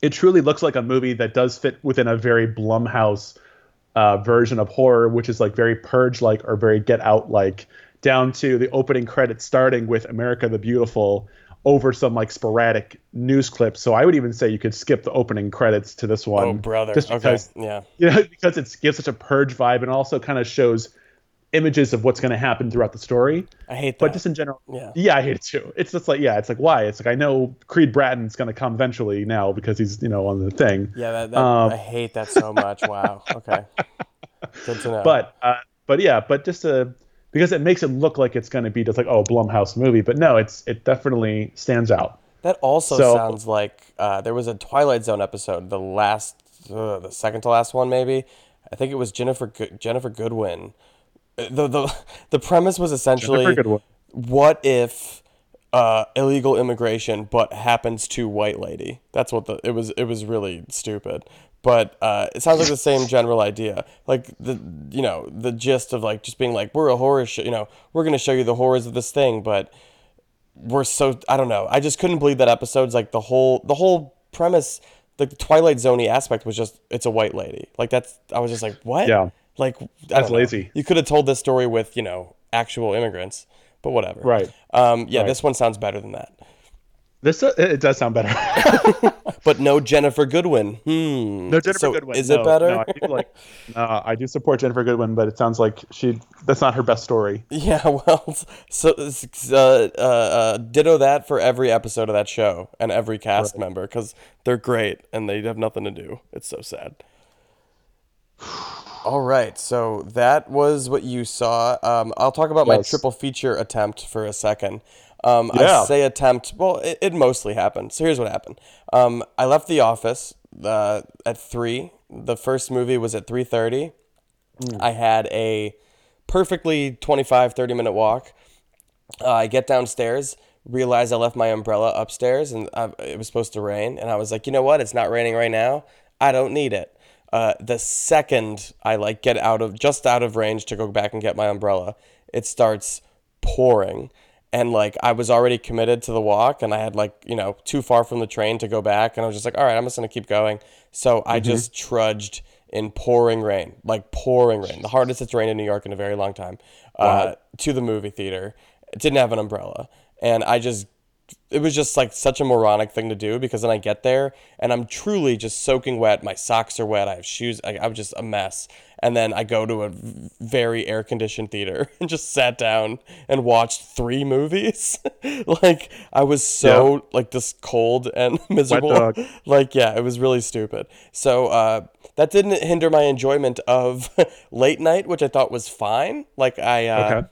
it truly looks like a movie that does fit within a very Blumhouse, version of horror, which is like very Purge-like or very Get Out-like, down to the opening credits starting with America the Beautiful over some like sporadic news clips. So I would even say you could skip the opening credits to this one. Oh, brother. Just because, okay. Yeah. You know, because it gives such a Purge vibe, and also kind of shows images of what's going to happen throughout the story. I hate that. But just in general. Yeah. Yeah, I hate it too. It's just like, yeah, it's like, why? It's like, I know Creed Bratton's going to come eventually now because he's, you know, on the thing. Yeah. I hate that so much. Wow. Okay. Good to know. But yeah, but just a, because it makes it look like it's going to be just like, oh, Blumhouse movie. But no, it definitely stands out. That also sounds like there was a Twilight Zone episode, the second to last one maybe. I think it was Jennifer Goodwin. The premise was essentially, what if illegal immigration but happens to white lady? That's what it was really stupid. But it sounds like the same general idea, like the gist of like just being like, we're a horror show, you know, we're going to show you the horrors of this thing, but we're so, I don't know. I just couldn't believe that episode's like the whole premise, the Twilight Zone-y aspect was just, it's a white lady. Like that's, I was just like, what? Yeah. Like that's lazy. You could have told this story with, you know, actual immigrants, but whatever. Right. Yeah. Right. This one sounds better than that. It does sound better. But no Jennifer Goodwin. No Jennifer Goodwin. Is it better? No, I do support Jennifer Goodwin, but it sounds like that's not her best story. Yeah, well, so ditto that for every episode of that show and every cast member, because they're great and they have nothing to do. It's so sad. All right, so that was what you saw. I'll talk about my triple feature attempt for a second. I say attempt. Well, it mostly happened. So here's what happened. I left the office at 3. The first movie was at 3:30. I had a perfectly 25-30 minute walk. I get downstairs, realize I left my umbrella upstairs, and it was supposed to rain. And I was like, you know what? It's not raining right now. I don't need it. The second I like get out of range to go back and get my umbrella, it starts pouring. And like, I was already committed to the walk, and I had like, you know, too far from the train to go back. And I was just like, all right, I'm just going to keep going. So I just trudged in pouring rain, the hardest it's rained in New York in a very long time, to the movie theater. It didn't have an umbrella. And it was just like such a moronic thing to do, because then I get there and I'm truly just soaking wet. My socks are wet. I have shoes. I was just a mess. And then I go to a very air-conditioned theater and just sat down and watched 3 movies. Like, I was so, like, this cold and miserable. Like, yeah, it was really stupid. So that didn't hinder my enjoyment of late night, which I thought was fine. Like, I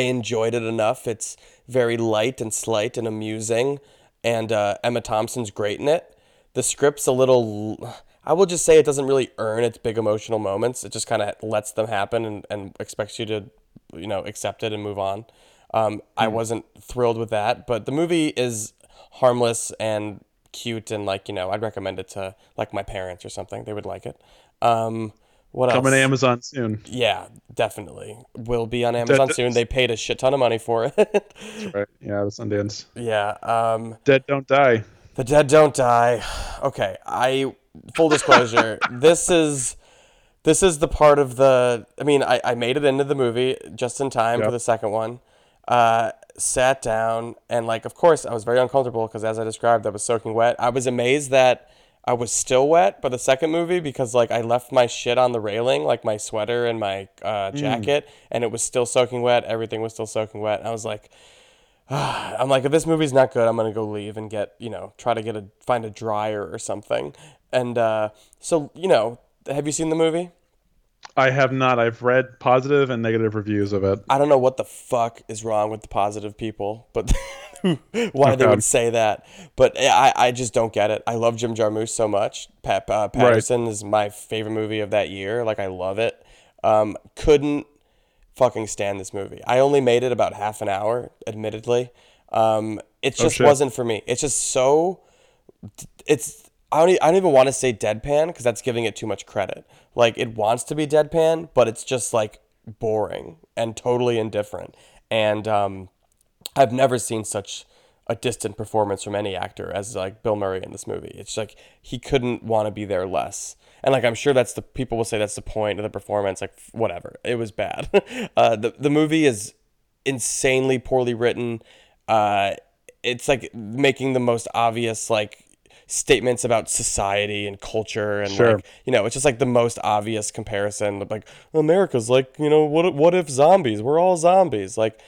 enjoyed it enough. It's very light and slight and amusing. And Emma Thompson's great in it. The script's a little... I will just say it doesn't really earn its big emotional moments. It just kind of lets them happen and expects you to, you know, accept it and move on. I wasn't thrilled with that, but the movie is harmless and cute, and like, you know, I'd recommend it to like my parents or something. They would like it. What else? Coming to Amazon soon. Yeah, definitely. Will be on Amazon soon. They paid a shit ton of money for it. That's right. Yeah, the Sundance. Yeah. Dead Don't Die. The Dead Don't Die. Okay, full disclosure, this is This is the part of the... I mean, I made it into the movie just in time for the second one. Sat down, and, like, of course, I was very uncomfortable because, as I described, I was soaking wet. I was amazed that I was still wet by the second movie because, like, I left my shit on the railing, like my sweater and my jacket, and it was still soaking wet. Everything was still soaking wet. And I was like... I'm like, if this movie's not good, I'm going to go leave and get, you know, try to get a, find a dryer or something. And so, you know, have you seen the movie? I have not. I've read positive and negative reviews of it. I don't know what the fuck is wrong with the positive people, but they would say that. But I just don't get it. I love Jim Jarmusch so much. Patterson is my favorite movie of that year. Like, I love it. Couldn't fucking stand this movie. I only made it about half an hour, admittedly. It just wasn't for me. It's just so... I don't even want to say deadpan because that's giving it too much credit. Like, it wants to be deadpan, but it's just, like, boring and totally indifferent. And I've never seen such a distant performance from any actor as, like, Bill Murray in this movie. It's like he couldn't want to be there less. And, like, I'm sure that's the, people will say that's the point of the performance. Like, whatever. It was bad. The movie is insanely poorly written. It's, like, making the most obvious, like, statements about society and culture. And, like, you know, it's just, like, the most obvious comparison. Like, America's, like, you know, what if zombies? We're all zombies. Like,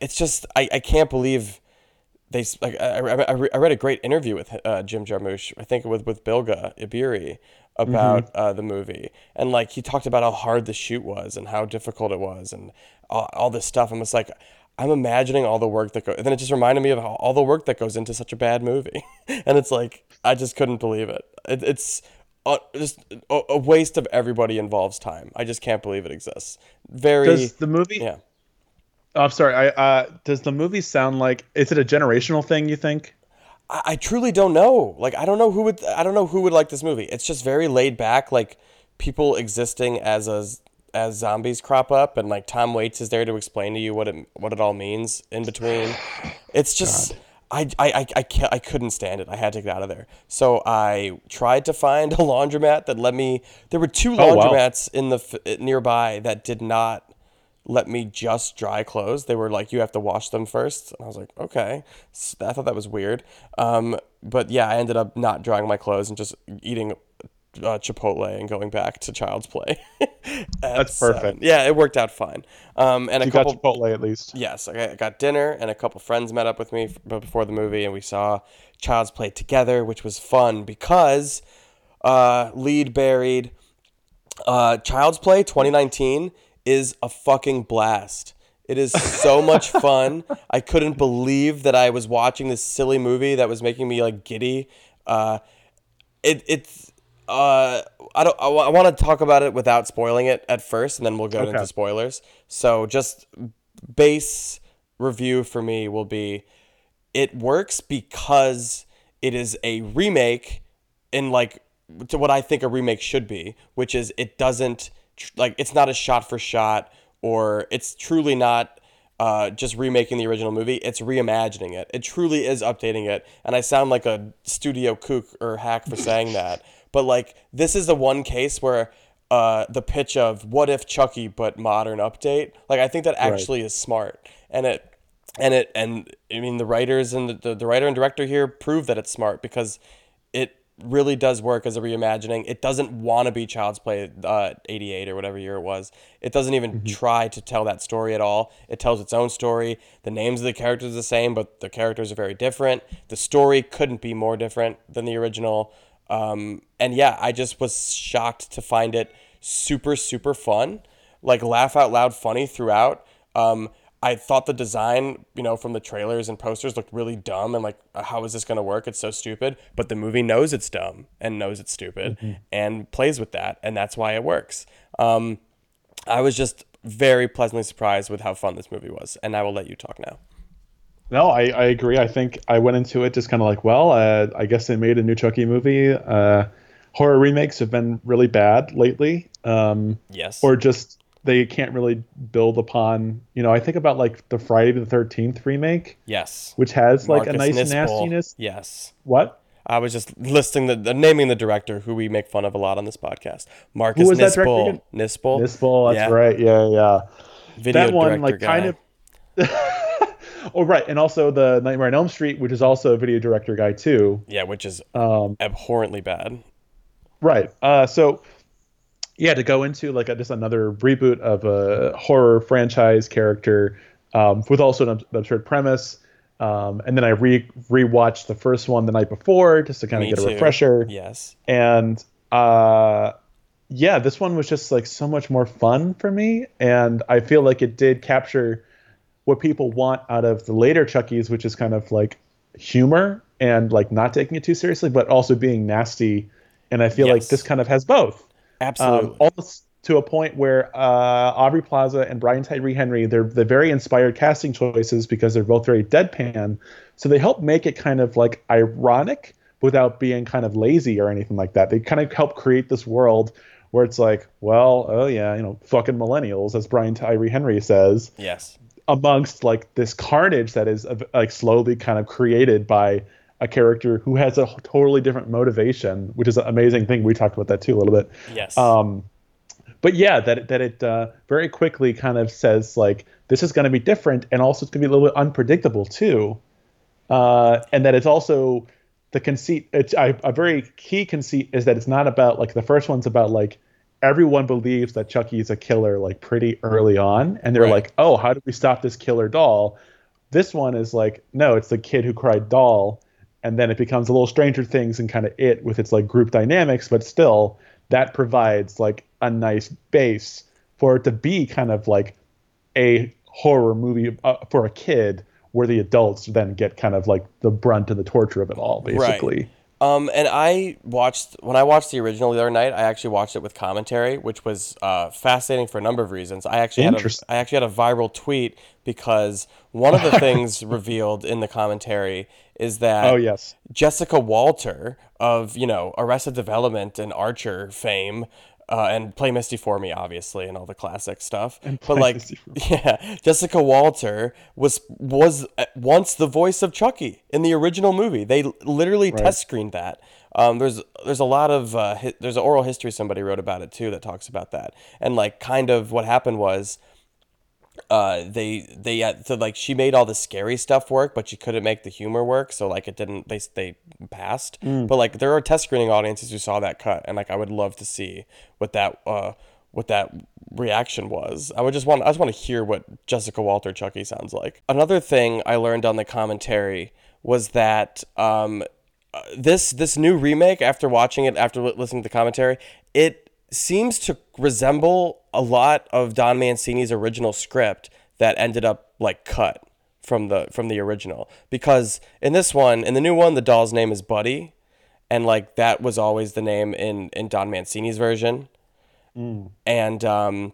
it's just, I can't believe... They like I read a great interview with Jim Jarmusch, I think with Bilge Ibiri about the movie, and like he talked about how hard the shoot was and how difficult it was and all this stuff. I'm just like, I'm imagining all the work that goes, and then it just reminded me of how all the work that goes into such a bad movie, and it's like I just couldn't believe it. It's just a waste of everybody involved's time. I just can't believe it exists. Does the movie? Yeah. I'm sorry. Does the movie sound like? Is it a generational thing? You think? I truly don't know. Like, I don't know who would. I don't know who would like this movie. It's just very laid back. Like, people existing as zombies crop up, and like Tom Waits is there to explain to you what it all means in between. It's just. God. I couldn't stand it. I had to get out of there. So I tried to find a laundromat that let me. There were two laundromats in the nearby that did not let me just dry clothes. They were like, you have to wash them first. And I was like, okay. I thought that was weird. But yeah, I ended up not drying my clothes and just eating Chipotle and going back to Child's Play. That's perfect. Yeah, it worked out fine. And you got Chipotle at least. Yes, I got dinner and a couple friends met up with me before the movie and we saw Child's Play together, which was fun because lead buried Child's Play 2019 is a fucking blast. It is so much fun. I couldn't believe that I was watching this silly movie that was making me like giddy. I want to talk about it without spoiling it at first, and then we'll go into spoilers. So just base review for me will be, it works because it is a remake in like to what I think a remake should be, which is it doesn't. Like, it's not a shot for shot, or it's truly not just remaking the original movie. It's reimagining it. It truly is updating it. And I sound like a studio kook or hack for saying that. But, like, this is the one case where the pitch of what if Chucky but modern update, like, I think that actually is smart. And I mean, the writers and the writer and director here prove that it's smart because it really does work as a reimagining. It doesn't want to be Child's Play 88 or whatever year it was. It doesn't even try to tell that story at all. It tells its own story. The names of the characters are the same, but the characters are very different. The story couldn't be more different than the original. And yeah, I just was shocked to find it super, super fun. Like, laugh out loud funny throughout. I thought the design, you know, from the trailers and posters looked really dumb and like, how is this going to work? It's so stupid. But the movie knows it's dumb and knows it's stupid and plays with that. And that's why it works. I was just very pleasantly surprised with how fun this movie was. And I will let you talk now. No, I agree. I think I went into it just kind of like, well, I guess they made a new Chucky movie. Horror remakes have been really bad lately. Yes. Or just... they can't really build upon, you know, I think about like the Friday the 13th remake. Yes. Which has like Marcus a nice Nispel. Nastiness. Yes. What? I was just listing naming the director who we make fun of a lot on this podcast. Marcus Nispel. Nispel, that's right. Yeah. Video that one, like, guy. Kind of. Oh, right. And also the Nightmare on Elm Street, which is also a video director guy, too. Yeah, which is abhorrently bad. Right. So, yeah, to go into like just another reboot of a horror franchise character with also an absurd premise. And then I rewatched the first one the night before just to kind of get a refresher. Yes. And this one was just like so much more fun for me. And I feel like it did capture what people want out of the later Chucky's, which is kind of like humor and like not taking it too seriously, but also being nasty. And I feel like this kind of has both. Absolutely. Almost to a point where Aubrey Plaza and Brian Tyree Henry, they're very inspired casting choices because they're both very deadpan. So they help make it kind of like ironic without being kind of lazy or anything like that. They kind of help create this world where it's like, well, oh yeah, you know, fucking millennials, as Brian Tyree Henry says. Yes. Amongst like this carnage that is like slowly kind of created by a character who has a totally different motivation, which is an amazing thing. We talked about that too a little bit. Yes. But yeah, that it very quickly kind of says like, this is going to be different. And also it's going to be a little bit unpredictable too. And that it's also the conceit. A very key conceit is that it's not about like the first one's about like, everyone believes that Chucky is a killer like pretty early on. And they're right. Like, oh, how do we stop this killer doll? This one is like, no, it's the kid who cried doll. And then it becomes a little Stranger Things and kind of it with its like group dynamics. But still, that provides like a nice base for it to be kind of like a horror movie for a kid where the adults then get kind of like the brunt and the torture of it all, basically. Right. And when I watched the original the other night, I actually watched it with commentary, which was fascinating for a number of reasons. I actually had a viral tweet because one of the things revealed in the commentary is that Jessica Walter of, you know, Arrested Development and Archer fame and Play Misty for Me, obviously, and all the classic stuff. But like, Jessica Walter was once the voice of Chucky in the original movie. They literally test screened that. There's a lot of there's an oral history somebody wrote about it too that talks about that, and like kind of what happened was. They she made all the scary stuff work, but she couldn't make the humor work. So like it didn't, they passed, but like there are test screening audiences who saw that cut. And like, I would love to see what that reaction was. I just want to hear what Jessica Walter Chucky sounds like. Another thing I learned on the commentary was that, this new remake after watching it, after listening to the commentary, it seems to resemble a lot of Don Mancini's original script that ended up like cut from the original, because in this one, in the new one, the doll's name is Buddy, and like that was always the name in Don Mancini's version, and the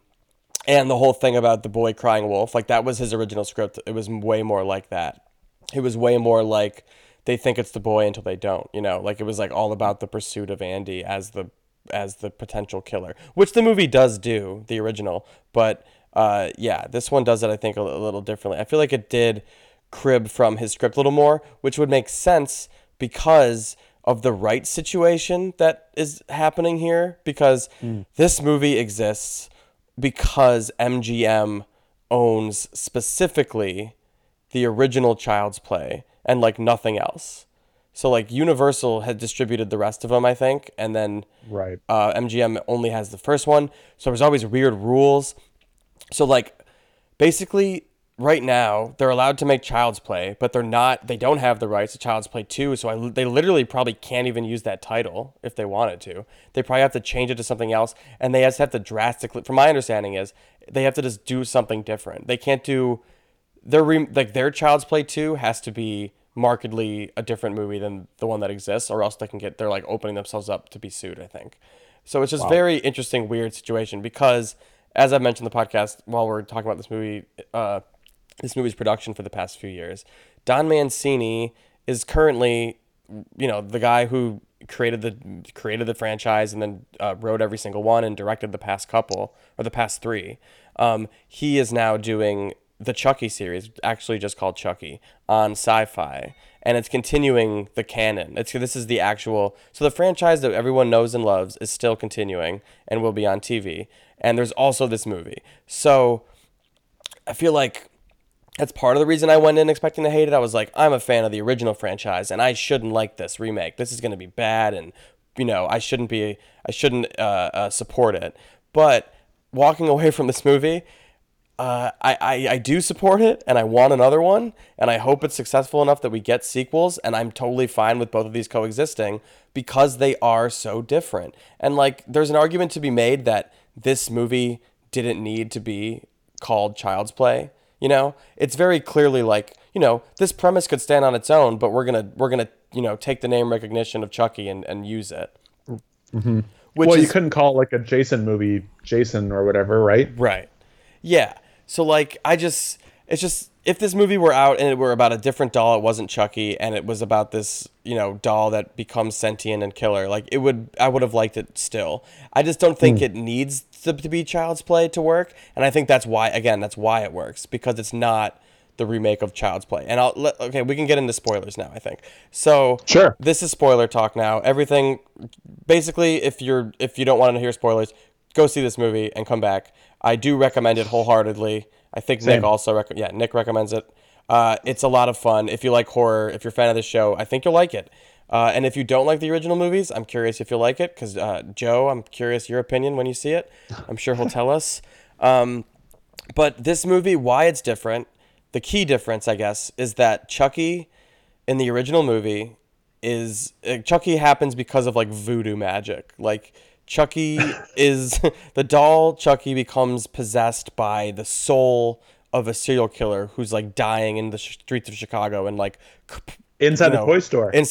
whole thing about the boy crying wolf, like that was his original script. It was way more like that. It was way more like they think it's the boy until they don't, you know, like it was like all about the pursuit of Andy as the potential killer, which the movie does do, the original, but this one does it, I think, a little differently. I feel like it did crib from his script a little more, which would make sense because of the rights situation that is happening here, because this movie exists because MGM owns specifically the original Child's Play and like nothing else. So like Universal had distributed the rest of them, I think, and then MGM only has the first one. So there's always weird rules. So like basically right now they're allowed to make Child's Play, but they don't have the rights to Child's Play 2. So they literally probably can't even use that title if they wanted to. They probably have to change it to something else, and they just have to drastically, from my understanding is, they have to just do something different. They can't do their Child's Play 2 has to be markedly a different movie than the one that exists, or else they're like opening themselves up to be sued, I think. So it's just very interesting, weird situation, because as I've mentioned in the podcast while we're talking about this movie, this movie's production for the past few years, Don Mancini is currently, you know, the guy who created the franchise and then wrote every single one and directed the past three. He is now doing the Chucky series, actually just called Chucky, on Sci-Fi, and it's continuing the canon. This is the actual... So the franchise that everyone knows and loves is still continuing and will be on TV, and there's also this movie. So I feel like that's part of the reason I went in expecting to hate it. I was like, I'm a fan of the original franchise, and I shouldn't like this remake. This is going to be bad, and, you know, I shouldn't support it. But walking away from this movie... I do support it, and I want another one, and I hope it's successful enough that we get sequels, and I'm totally fine with both of these coexisting because they are so different. And, like, there's an argument to be made that this movie didn't need to be called Child's Play, you know? It's very clearly, like, you know, this premise could stand on its own, but we're gonna you know, take the name recognition of Chucky and use it. Mm-hmm. You couldn't call it, like, a Jason movie, Jason or whatever, right? Right. Yeah. So, like, if this movie were out and it were about a different doll, it wasn't Chucky, and it was about this, you know, doll that becomes sentient and killer, like, I would have liked it still. I just don't think it needs to be Child's Play to work. And I think that's why it works, because it's not the remake of Child's Play. And we can get into spoilers now, I think. So sure. This is spoiler talk now. Everything, basically, if you don't want to hear spoilers, go see this movie and come back. I do recommend it wholeheartedly. I think Nick also Nick recommends it. It's a lot of fun. If you like horror, if you're a fan of this show, I think you'll like it. And if you don't like the original movies, I'm curious if you'll like it, because Joe, I'm curious your opinion when you see it. I'm sure he'll tell us. But this movie, why it's different, the key difference, I guess, is that Chucky in the original movie Chucky happens because of, like, voodoo magic. Like, Chucky is the doll. Chucky becomes possessed by the soul of a serial killer who's, like, dying in the streets of Chicago, and, like, inside a toy store in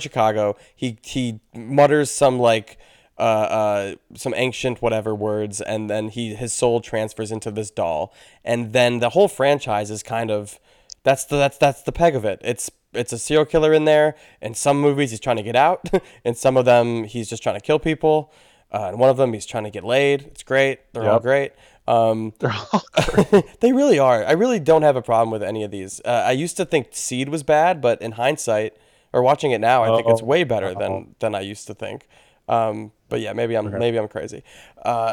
Chicago. He mutters some, like, some ancient whatever words, and then his soul transfers into this doll, and then the whole franchise is kind of that's the peg of it. It's a serial killer in there. In some movies, he's trying to get out. In some of them, he's just trying to kill people. In one of them, he's trying to get laid. It's great. They're all great. They're all great. They really are. I really don't have a problem with any of these. I used to think Seed was bad, but in hindsight, or watching it now, I think it's way better than I used to think. But yeah, maybe I'm crazy.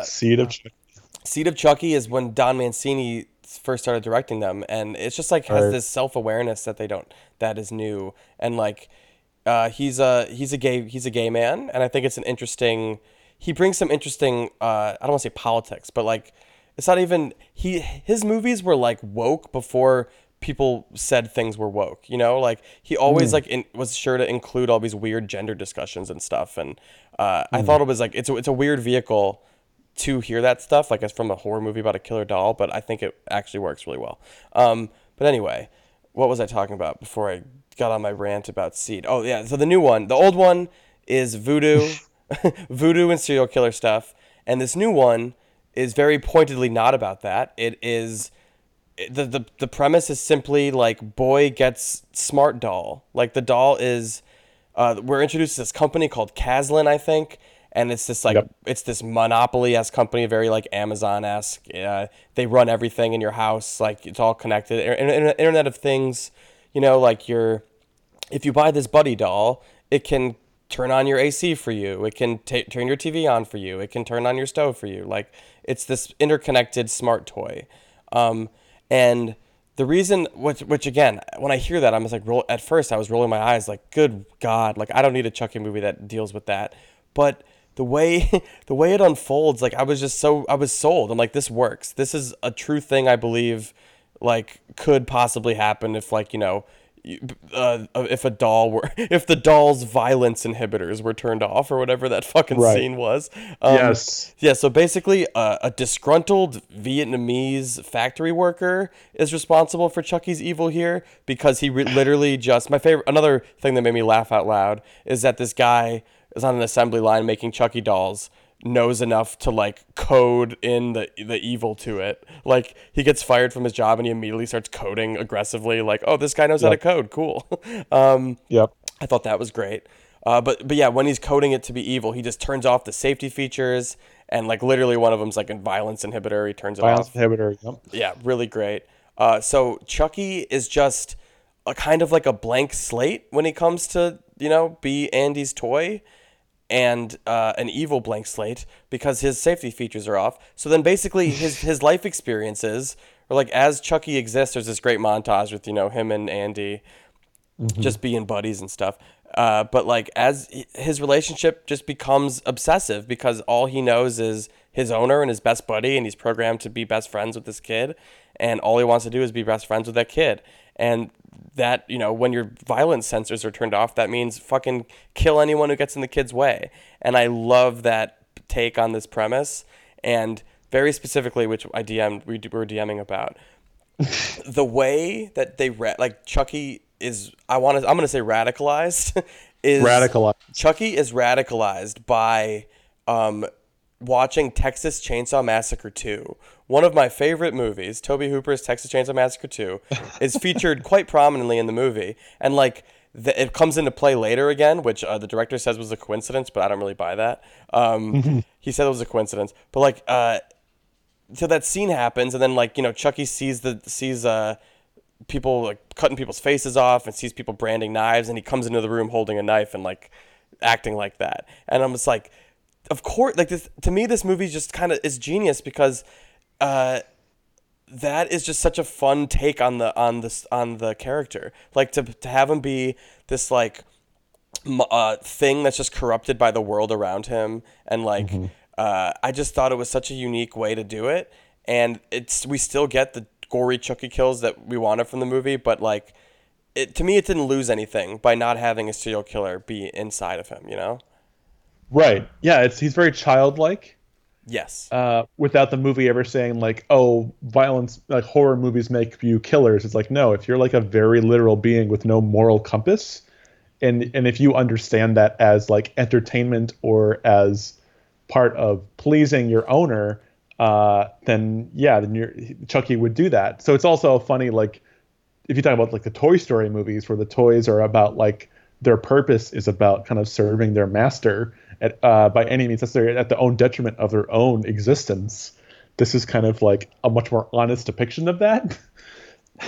Seed of Chucky is when Don Mancini first started directing them, and it's just, like, has this self-awareness that is new, and, like, he's a gay man, and I think it's he brings some interesting I don't want to say politics, but, like, it's not even his movies were, like, woke before people said things were woke, you know? Like, he always was sure to include all these weird gender discussions and stuff, and I thought it was, like, it's a weird vehicle to hear that stuff, like, it's from a horror movie about a killer doll, but I think it actually works really well. But anyway, what was I talking about before I got on my rant about Seed? Oh yeah, so the old one is voodoo and serial killer stuff, and this new one is very pointedly not about that. It is the premise is simply, like, boy gets smart doll. Like, the doll is we're introduced to this company called Caslin, I think. And it's this, like, it's this monopoly-esque company, very, like, Amazon-esque. They run everything in your house. Like, it's all connected. Internet of Things, you know, like, if you buy this buddy doll, it can turn on your AC for you. It can turn your TV on for you. It can turn on your stove for you. Like, it's this interconnected smart toy. And the reason, which again, when I hear that, I'm just like, at first I was rolling my eyes, like, good God. Like, I don't need a Chucky movie that deals with that. But... The way it unfolds, like, I was sold. I'm like, this works. This is a true thing I believe, like, could possibly happen if, like, you know, if the doll's violence inhibitors were turned off or whatever that fucking scene was. Yes. Yeah. So basically, a disgruntled Vietnamese factory worker is responsible for Chucky's evil here, because he literally just my favorite. Another thing that made me laugh out loud is that this guy is on an assembly line making Chucky dolls, knows enough to, like, code in the evil to it. Like, he gets fired from his job and he immediately starts coding aggressively, like, oh, this guy knows how to code, cool. I thought that was great. But yeah, when he's coding it to be evil, he just turns off the safety features, and, like, literally one of them's, like, a violence inhibitor. He turns it off. Violence inhibitor, yep. Yeah, really great. So Chucky is just a kind of like a blank slate when it comes to, you know, be Andy's toy, and an evil blank slate because his safety features are off. So then basically his life experiences are like, as Chucky exists, there's this great montage with, you know, him and Andy just being buddies and stuff. But like as his relationship just becomes obsessive because all he knows is his owner and his best buddy, and he's programmed to be best friends with this kid. And all he wants to do is be best friends with that kid. And that, you know, when your violence sensors are turned off, that means fucking kill anyone who gets in the kid's way. And I love that take on this premise, and very specifically, which I DM'd, we were DMing about, the way that they like Chucky is, I'm going to say radicalized. Chucky is radicalized by watching Texas Chainsaw Massacre 2. One of my favorite movies, Tobe Hooper's Texas Chainsaw Massacre 2, is featured quite prominently in the movie. And, like, it comes into play later again, which the director says was a coincidence, but I don't really buy that. He said it was a coincidence. But, like, so that scene happens, and then, like, you know, Chucky sees people, like, cutting people's faces off and sees people branding knives, and he comes into the room holding a knife and, like, acting like that. And I'm just like, of course, like, this, to me, this movie just kind of is genius because... that is just such a fun take on the character. Like to have him be this like thing that's just corrupted by the world around him, and like I just thought it was such a unique way to do it. And we still get the gory Chucky kills that we wanted from the movie, but like to me, it didn't lose anything by not having a serial killer be inside of him. You know? Right. Yeah. He's very childlike. Yes. Without the movie ever saying like, oh, violence, like horror movies make you killers. It's like, no, if you're like a very literal being with no moral compass, and if you understand that as like entertainment or as part of pleasing your owner, then Chucky would do that. So it's also funny, like if you talk about like the Toy Story movies where the toys are about like their purpose is about kind of serving their master by any means necessary at the own detriment of their own existence. This is kind of like a much more honest depiction of that,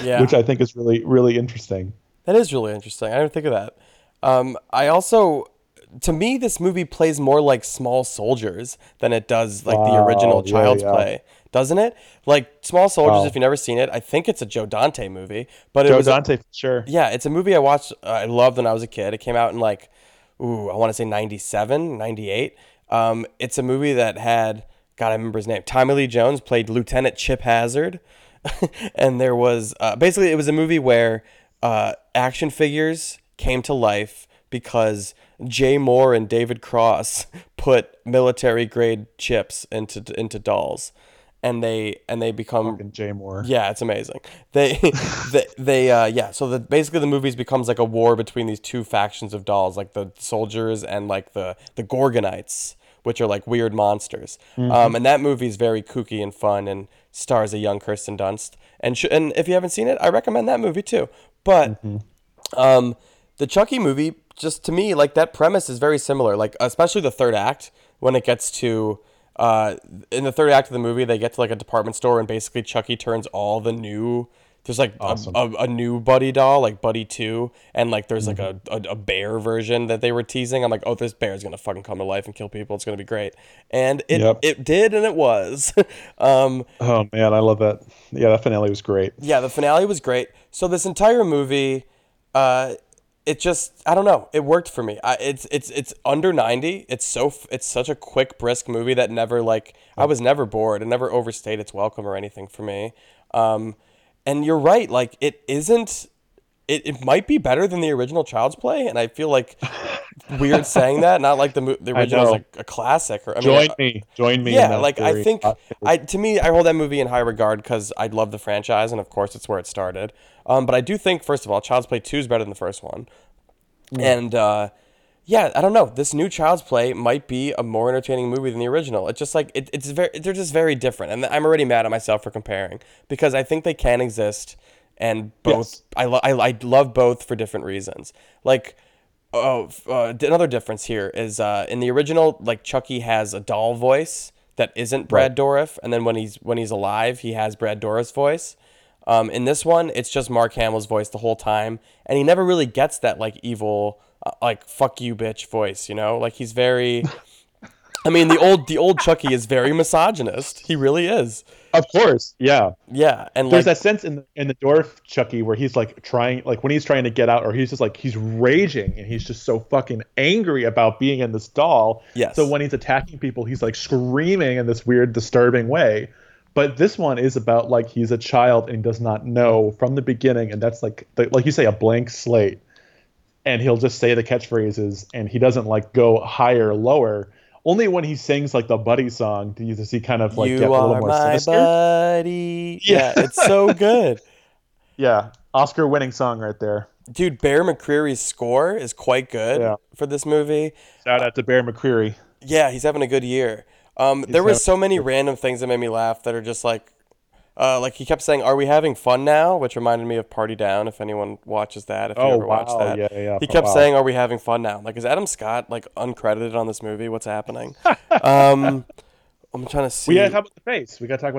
yeah. Which I think is really, really interesting. That is really interesting. I didn't think of that. I also, to me, this movie plays more like Small Soldiers than it does like the original Child's Play, doesn't it? Like Small Soldiers, if you've never seen it, I think it's a Joe Dante movie. But Joe Dante, for sure. Yeah, it's a movie I watched, I loved when I was a kid. It came out in like, I want to say 97, 98. It's a movie that had, God, I remember his name. Tommy Lee Jones played Lieutenant Chip Hazard. And there was, basically it was a movie where action figures came to life because Jay Moore and David Cross put military grade chips into dolls. And they become fucking Jay Moore. Yeah, it's amazing. Basically the movie becomes like a war between these two factions of dolls, like the soldiers and like the Gorgonites, which are like weird monsters. And that movie is very kooky and fun and stars a young Kirsten Dunst. And if you haven't seen it, I recommend that movie too. But the Chucky movie, just to me, like that premise is very similar. Like especially the third act when it gets to. In the third act of the movie, they get to like a department store, and basically Chucky turns all the new. There's like a new Buddy doll, like Buddy 2, and like there's like a bear version that they were teasing. I'm like, oh, this bear is gonna fucking come to life and kill people. It's gonna be great, and it did, and it was. Oh man, I love that. Yeah, that finale was great. Yeah, the finale was great. So this entire movie, it just, I don't know. It worked for me. It's under 90. It's such a quick, brisk movie that never like, I was never bored. It never overstayed its welcome or anything for me. And you're right. Like it isn't, it might be better than the original Child's Play. And I feel like weird saying that, not like the original is like a classic. Or, I mean, Join me. Yeah. Like theory. I think to me, I hold that movie in high regard because I love the franchise. And of course it's where it started. But I do think, first of all, Child's Play 2 is better than the first one. Yeah. And, I don't know. This new Child's Play might be a more entertaining movie than the original. It's just like, they're just very different. And I'm already mad at myself for comparing because I think they can exist. And both, yes. I love both for different reasons. Like, another difference here is in the original, like, Chucky has a doll voice that isn't Brad Dourif. And then when he's alive, he has Brad Dourif's voice. In this one, it's just Mark Hamill's voice the whole time, and he never really gets that, like, evil, like, fuck you, bitch voice, you know? Like, he's very... I mean, the old Chucky is very misogynist. He really is. Of course, yeah. Yeah, and there's that sense in the dwarf Chucky where he's like trying, like when he's trying to get out, or he's just like he's raging and he's just so fucking angry about being in this doll. Yes. So when he's attacking people, he's like screaming in this weird, disturbing way. But this one is about like he's a child and does not know from the beginning, and that's like you say, a blank slate, and he'll just say the catchphrases, and he doesn't like go higher or lower. Only when he sings like the buddy song does he kind of like get a little more sinister. You are my buddy. Yeah, it's so good. Yeah, Oscar-winning song right there. Dude, Bear McCreary's score is quite good for this movie. Shout out to Bear McCreary. Yeah, he's having a good year. There were so many random things that made me laugh that are just like he kept saying, "Are we having fun now?" Which reminded me of Party Down. If anyone watches that, if you ever watched that, yeah. He kept saying, "Are we having fun now?" Like, is Adam Scott like uncredited on this movie? What's happening? I'm trying to see. We gotta talk about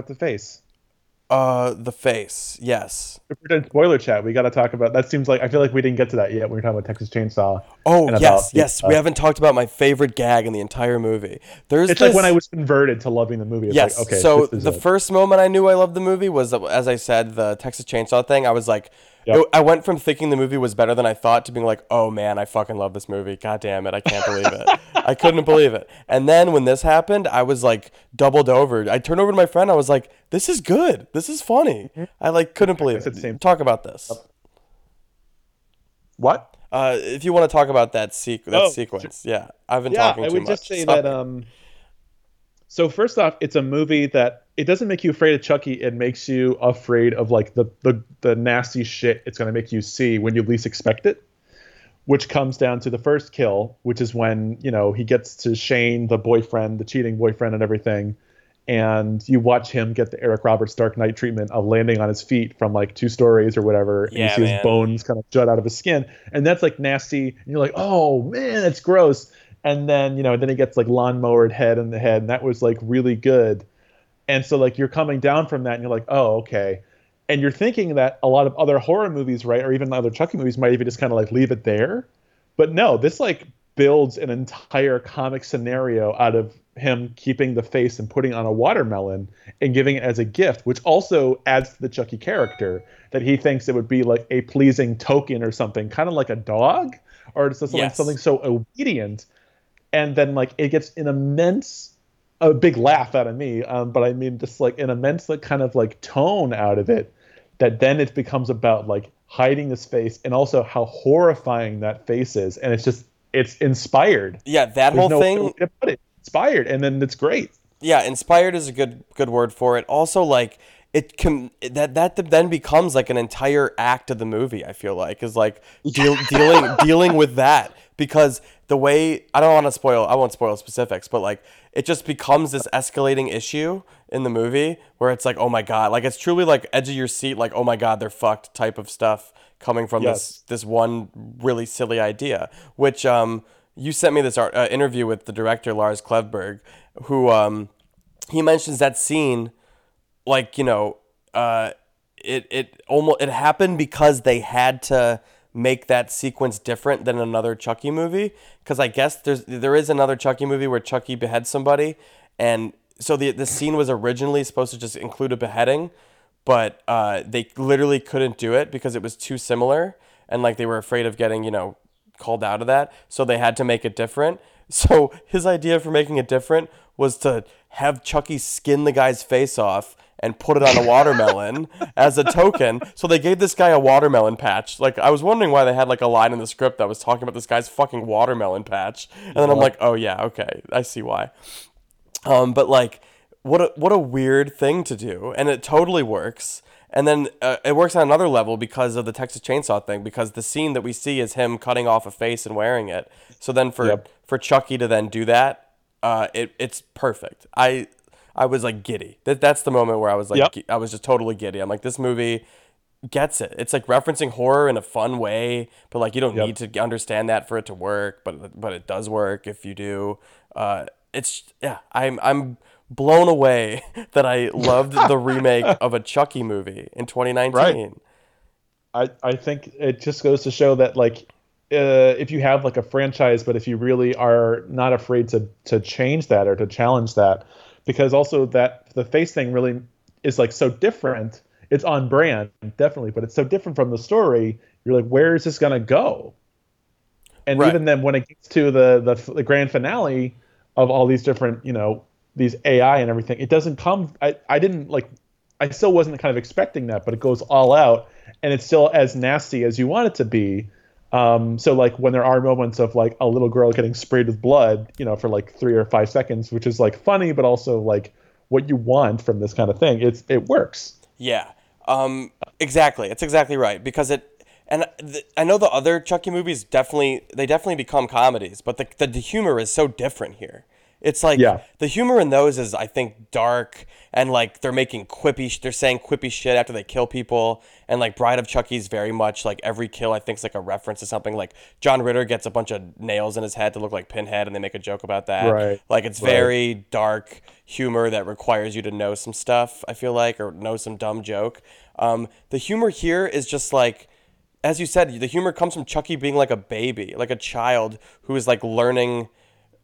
the face. The face. Yes. If we're doing spoiler chat, we gotta talk about. That seems like I feel like we didn't get to that yet when we were talking about Texas Chainsaw. Oh yes. We haven't talked about my favorite gag in the entire movie. Like when I was converted to loving the movie. Yes. Like, okay, so the first moment I knew I loved the movie was, as I said, the Texas Chainsaw thing. I was like, I went from thinking the movie was better than I thought to being like, oh man, I fucking love this movie. God damn it. I can't believe it. I couldn't believe it. And then when this happened, I was like doubled over. I turned over to my friend. I was like, this is good. This is funny. I like couldn't believe it. Talk about this. What? If you want to talk about that sequence. Yeah. I've been talking too much. I would just say that... So first off, it's a movie that it doesn't make you afraid of Chucky. It makes you afraid of like the nasty shit it's going to make you see when you least expect it, which comes down to the first kill, which is when, you know, he gets to Shane, the cheating boyfriend and everything. And you watch him get the Eric Roberts Dark Knight treatment of landing on his feet from like 2 stories or whatever. And you see his bones kind of jut out of his skin. And that's like nasty. And you're like, oh, man, that's gross. And then, you know, then he gets like lawnmowered head in the head. And that was like really good. And so like you're coming down from that and you're like, oh, OK. And you're thinking that a lot of other horror movies, right, or even other Chucky movies might even just kind of like leave it there. But no, this like builds an entire comic scenario out of him keeping the face and putting on a watermelon and giving it as a gift, which also adds to the Chucky character that he thinks it would be like a pleasing token or something, kind of like a dog or just something so obedient. And then, like, it gets a big laugh out of me, but I mean just, like, an immense like, kind of, like, tone out of it that then it becomes about, like, hiding this face and also how horrifying that face is. And it's just, it's inspired. Yeah, that whole thing. To put it. Inspired, and then it's great. Yeah, inspired is a good word for it. Also, like, it can that then becomes, like, an entire act of the movie, I feel like, is, like, dealing with that. Because the way I won't spoil specifics, but like it just becomes this escalating issue in the movie where it's like, oh my God, like it's truly like edge of your seat, like, oh my God, they're fucked type of stuff coming from this one really silly idea, which you sent me this interview with the director, Lars Klevberg, who he mentions that scene, like, you know, it happened because they had to make that sequence different than another Chucky movie, because I guess there is another Chucky movie where Chucky beheads somebody, and so the scene was originally supposed to just include a beheading, but they literally couldn't do it because it was too similar, and like they were afraid of getting, you know, called out of that, so they had to make it different. So his idea for making it different was to have Chucky skin the guy's face off and put it on a watermelon as a token. So they gave this guy a watermelon patch. Like, I was wondering why they had like a line in the script that was talking about this guy's fucking watermelon patch. And then I'm like, oh yeah, okay, I see why. But like, what a weird thing to do, and it totally works. And then it works on another level because of the Texas Chainsaw thing, because the scene that we see is him cutting off a face and wearing it. So then for Chucky to then do that, it's perfect. I was like giddy. That's the moment where I was like, I was just totally giddy. I'm like, this movie gets it. It's like referencing horror in a fun way, but like you don't need to understand that for it to work. But it does work if you do. It's I'm blown away that I loved the remake of a Chucky movie in 2019. Right. I think it just goes to show that, like, if you have like a franchise, but if you really are not afraid to change that or to challenge that, because also that the face thing really is like so different. It's on brand, definitely, but it's so different from the story. You're like, where is this going to go? And right. Even then, when it gets to the grand finale of all these different, you know, these AI and everything, it doesn't come. I didn't like. I still wasn't kind of expecting that, but it goes all out, and it's still as nasty as you want it to be. So like when there are moments of like a little girl getting sprayed with blood, you know, for like 3 or 5 seconds, which is like funny, but also like what you want from this kind of thing. It works. Yeah. Exactly. It's exactly right, because it. And I know the other Chucky movies definitely become comedies, but the humor is so different here. It's like the humor in those is, I think, dark, and like they're making they're saying quippy shit after they kill people, and like Bride of Chucky's very much like every kill I think is like a reference to something. Like John Ritter gets a bunch of nails in his head to look like Pinhead, and they make a joke about that. Right. Like it's very dark humor that requires you to know some stuff, I feel like, or know some dumb joke. The humor here is just like, as you said, the humor comes from Chucky being like a baby, like a child who is like learning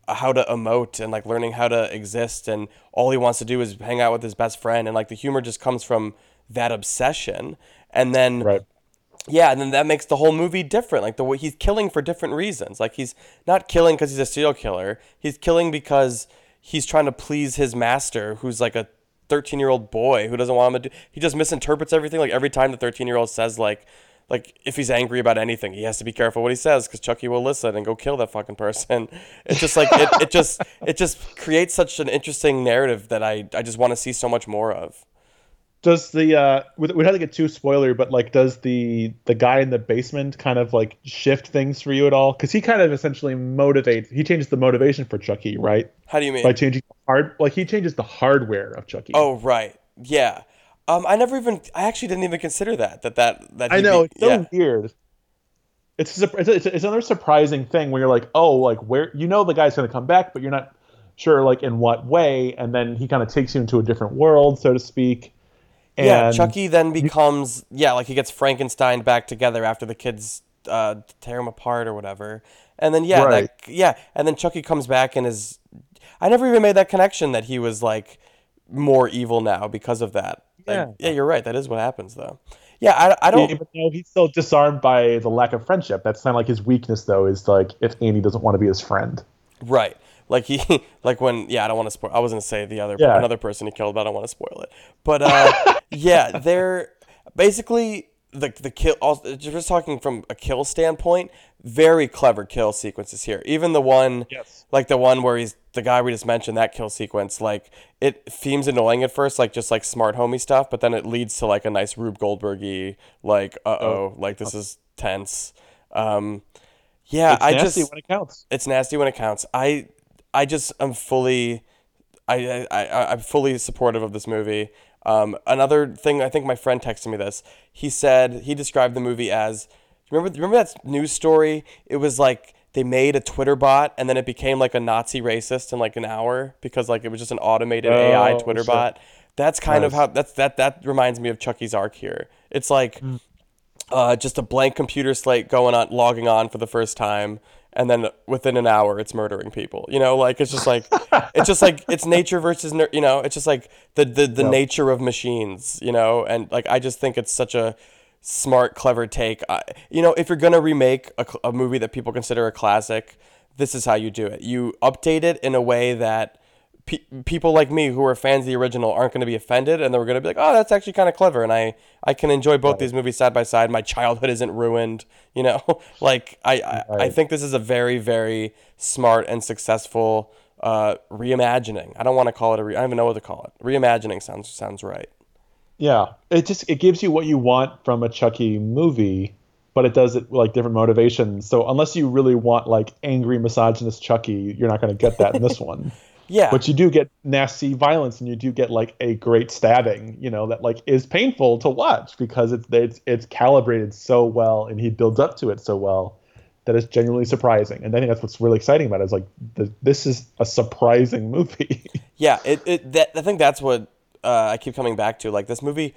how to emote and like learning how to exist. And all he wants to do is hang out with his best friend. And like the humor just comes from that obsession. And then, and then that makes the whole movie different. Like the way he's killing for different reasons. Like he's not killing because he's a serial killer. He's killing because he's trying to please his master, who's like a 13-year-old boy who doesn't want him to do. He just misinterprets everything. Like every time the 13-year-old says like if he's angry about anything, he has to be careful what he says because Chucky will listen and go kill that fucking person. It's just like it just creates such an interesting narrative that I just want to see so much more of. Does the we don't get too spoilery, but like does the guy in the basement kind of like shift things for you at all? Because he kind of essentially changes the motivation for Chucky, right? How do you mean? By changing he changes the hardware of Chucky. Oh right, yeah. I actually didn't even consider that I know, it's so weird. It's another surprising thing where you're like, oh, like where, you know, the guy's going to come back, but you're not sure like in what way. And then he kind of takes you into a different world, so to speak. And yeah. Chucky then becomes, like he gets Frankenstein back together after the kids tear him apart or whatever. And then, and then Chucky comes back and is, I never even made that connection that he was like more evil now because of that. Yeah, you're right. That is what happens, though. Yeah, I don't even know. He's still disarmed by the lack of friendship. That's kind of like his weakness, though, is like if Andy doesn't want to be his friend. Right. Like he, like when, I don't want to spoil. I was going to say another person he killed, but I don't want to spoil it. But they're basically the kill. Just talking from a kill standpoint, very clever kill sequences here. Even the one, like the one where he's. The guy we just mentioned, that kill sequence, like it seems annoying at first, like just like smart homie stuff, but then it leads to like a nice Rube Goldberg-y, like this is tense. It's nasty when it counts. It's nasty when it counts. I'm fully supportive of this movie. Another thing, I think my friend texted me this. He said he described the movie as remember that news story? It was like they made a Twitter bot and then it became like a Nazi racist in like an hour because like it was just an automated AI Twitter bot. That's kind of how that reminds me of Chucky's arc here. It's like just a blank computer slate going on, logging on for the first time. And then within an hour, it's murdering people, you know, like, it's just like, it's nature versus, you know, it's just like the nature of machines, you know? And like, I just think it's such a smart, clever take. You know, if you're going to remake a movie that people consider a classic, this is how you do it. You update it in a way that people like me who are fans of the original aren't going to be offended, and they're going to be like, oh, that's actually kind of clever, and I can enjoy both these movies side by side. My childhood isn't ruined, you know? Like, I think this is a very, very smart and successful reimagining. I don't want to call it I don't even know what to call it. Reimagining sounds right. Yeah, it gives you what you want from a Chucky movie, but it does it like different motivations. So unless you really want like angry misogynist Chucky, you're not going to get that in this one. Yeah. But you do get nasty violence, and you do get like a great stabbing, you know, that like is painful to watch because it's calibrated so well, and he builds up to it so well that is genuinely surprising. And I think that's what's really exciting about it is like this is a surprising movie. Yeah, I think that's what I keep coming back to. Like this movie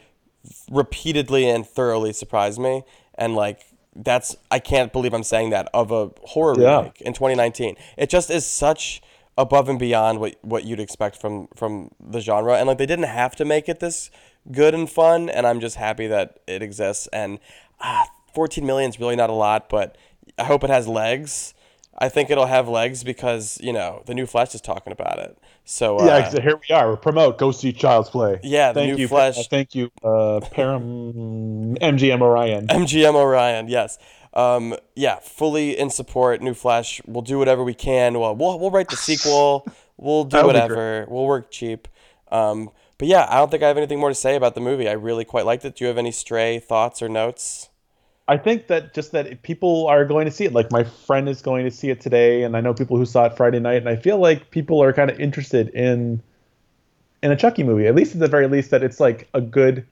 repeatedly and thoroughly surprised me, and like that's I can't believe I'm saying that of a horror remake in 2019. It just is such above and beyond what you'd expect from the genre, and like they didn't have to make it this good and fun. And I'm just happy that it exists. And $14 million is really not a lot, but I hope it has legs. I think it'll have legs because, you know, the new Flesh is talking about it. So here we are. Promote. Go see Child's Play. Yeah, Flesh. Thank you, MGM Orion. MGM Orion, yes. Fully in support. New Flesh. We'll do whatever we can. We'll write the sequel. We'll do whatever. We'll work cheap. But yeah, I don't think I have anything more to say about the movie. I really quite liked it. Do you have any stray thoughts or notes? I think that just that people are going to see it. Like my friend is going to see it today, and I know people who saw it Friday night, and I feel like people are kind of interested in a Chucky movie, at least at the very least, that it's like a good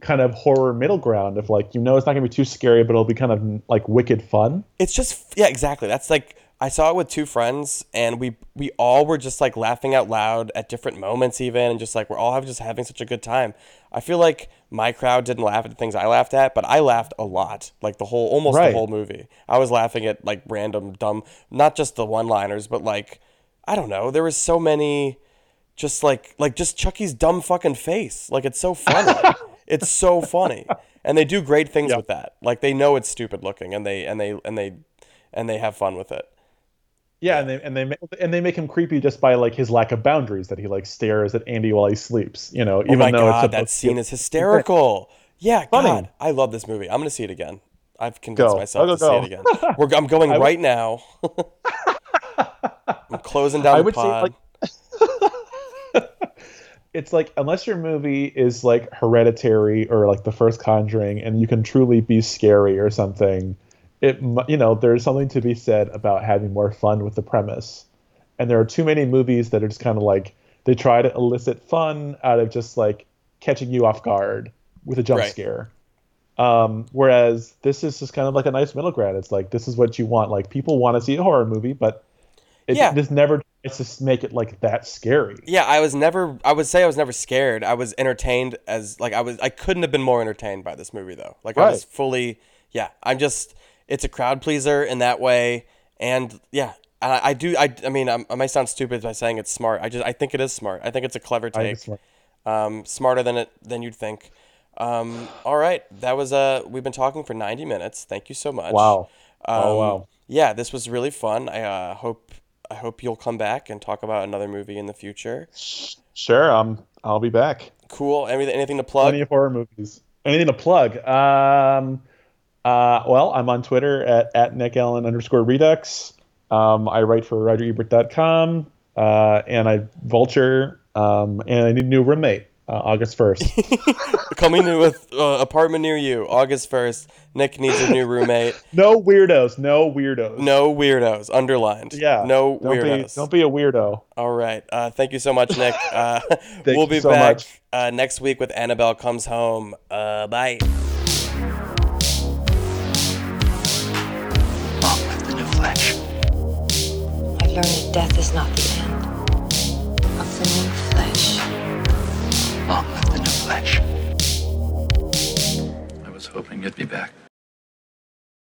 kind of horror middle ground of like, you know, it's not going to be too scary, but it'll be kind of like wicked fun. It's just, yeah, exactly. That's like, I saw it with two friends, and we all were just like laughing out loud at different moments even, and just like we're all having such a good time. I feel like my crowd didn't laugh at the things I laughed at, but I laughed a lot, like the whole movie. I was laughing at like random dumb, not just the one-liners, but like, I don't know, there was so many just like just Chucky's dumb fucking face. Like it's so funny. It's so funny. And they do great things with that. Like they know it's stupid looking and they have fun with it. Yeah, and they make him creepy just by like his lack of boundaries, that he like stares at Andy while he sleeps. You know, that scene is hysterical. Yeah, funny. God, I love this movie. I'm gonna see it again. I've convinced myself to see it again. I'm going right now. I'm closing down the pod. Say, like, it's like unless your movie is like Hereditary or like the first Conjuring, and you can truly be scary or something. It, you know, there's something to be said about having more fun with the premise, and there are too many movies that are just kind of like they try to elicit fun out of just like catching you off guard with a jump scare. Whereas this is just kind of like a nice middle ground. It's like this is what you want. Like people want to see a horror movie, but this never tries to make it like that scary. Yeah, I was never scared. I was entertained as like I couldn't have been more entertained by this movie though. Like I was fully. Yeah, I'm just. It's a crowd pleaser in that way, and yeah, I do. I mean, I might sound stupid by saying it's smart. I think it is smart. I think it's a clever take, smarter than you'd think. All right, that was we've been talking for 90 minutes. Thank you so much. Wow. Yeah, this was really fun. I hope you'll come back and talk about another movie in the future. Sure. I'll be back. Cool. Anything to plug? Plenty of horror movies. Anything to plug? Well, I'm on Twitter at NickAllen_Redux. I write for RogerEbert.com, and I Vulture, and I need a new roommate, August 1st. Coming in with apartment near you, August 1st. Nick needs a new roommate. No weirdos. Underlined. Yeah. No weirdos. Don't be a weirdo. All right. Thank you so much, Nick. We'll be back next week with Annabelle Comes Home. Bye. Learning death is not the end of the new flesh. Long live the new flesh. I was hoping you'd be back.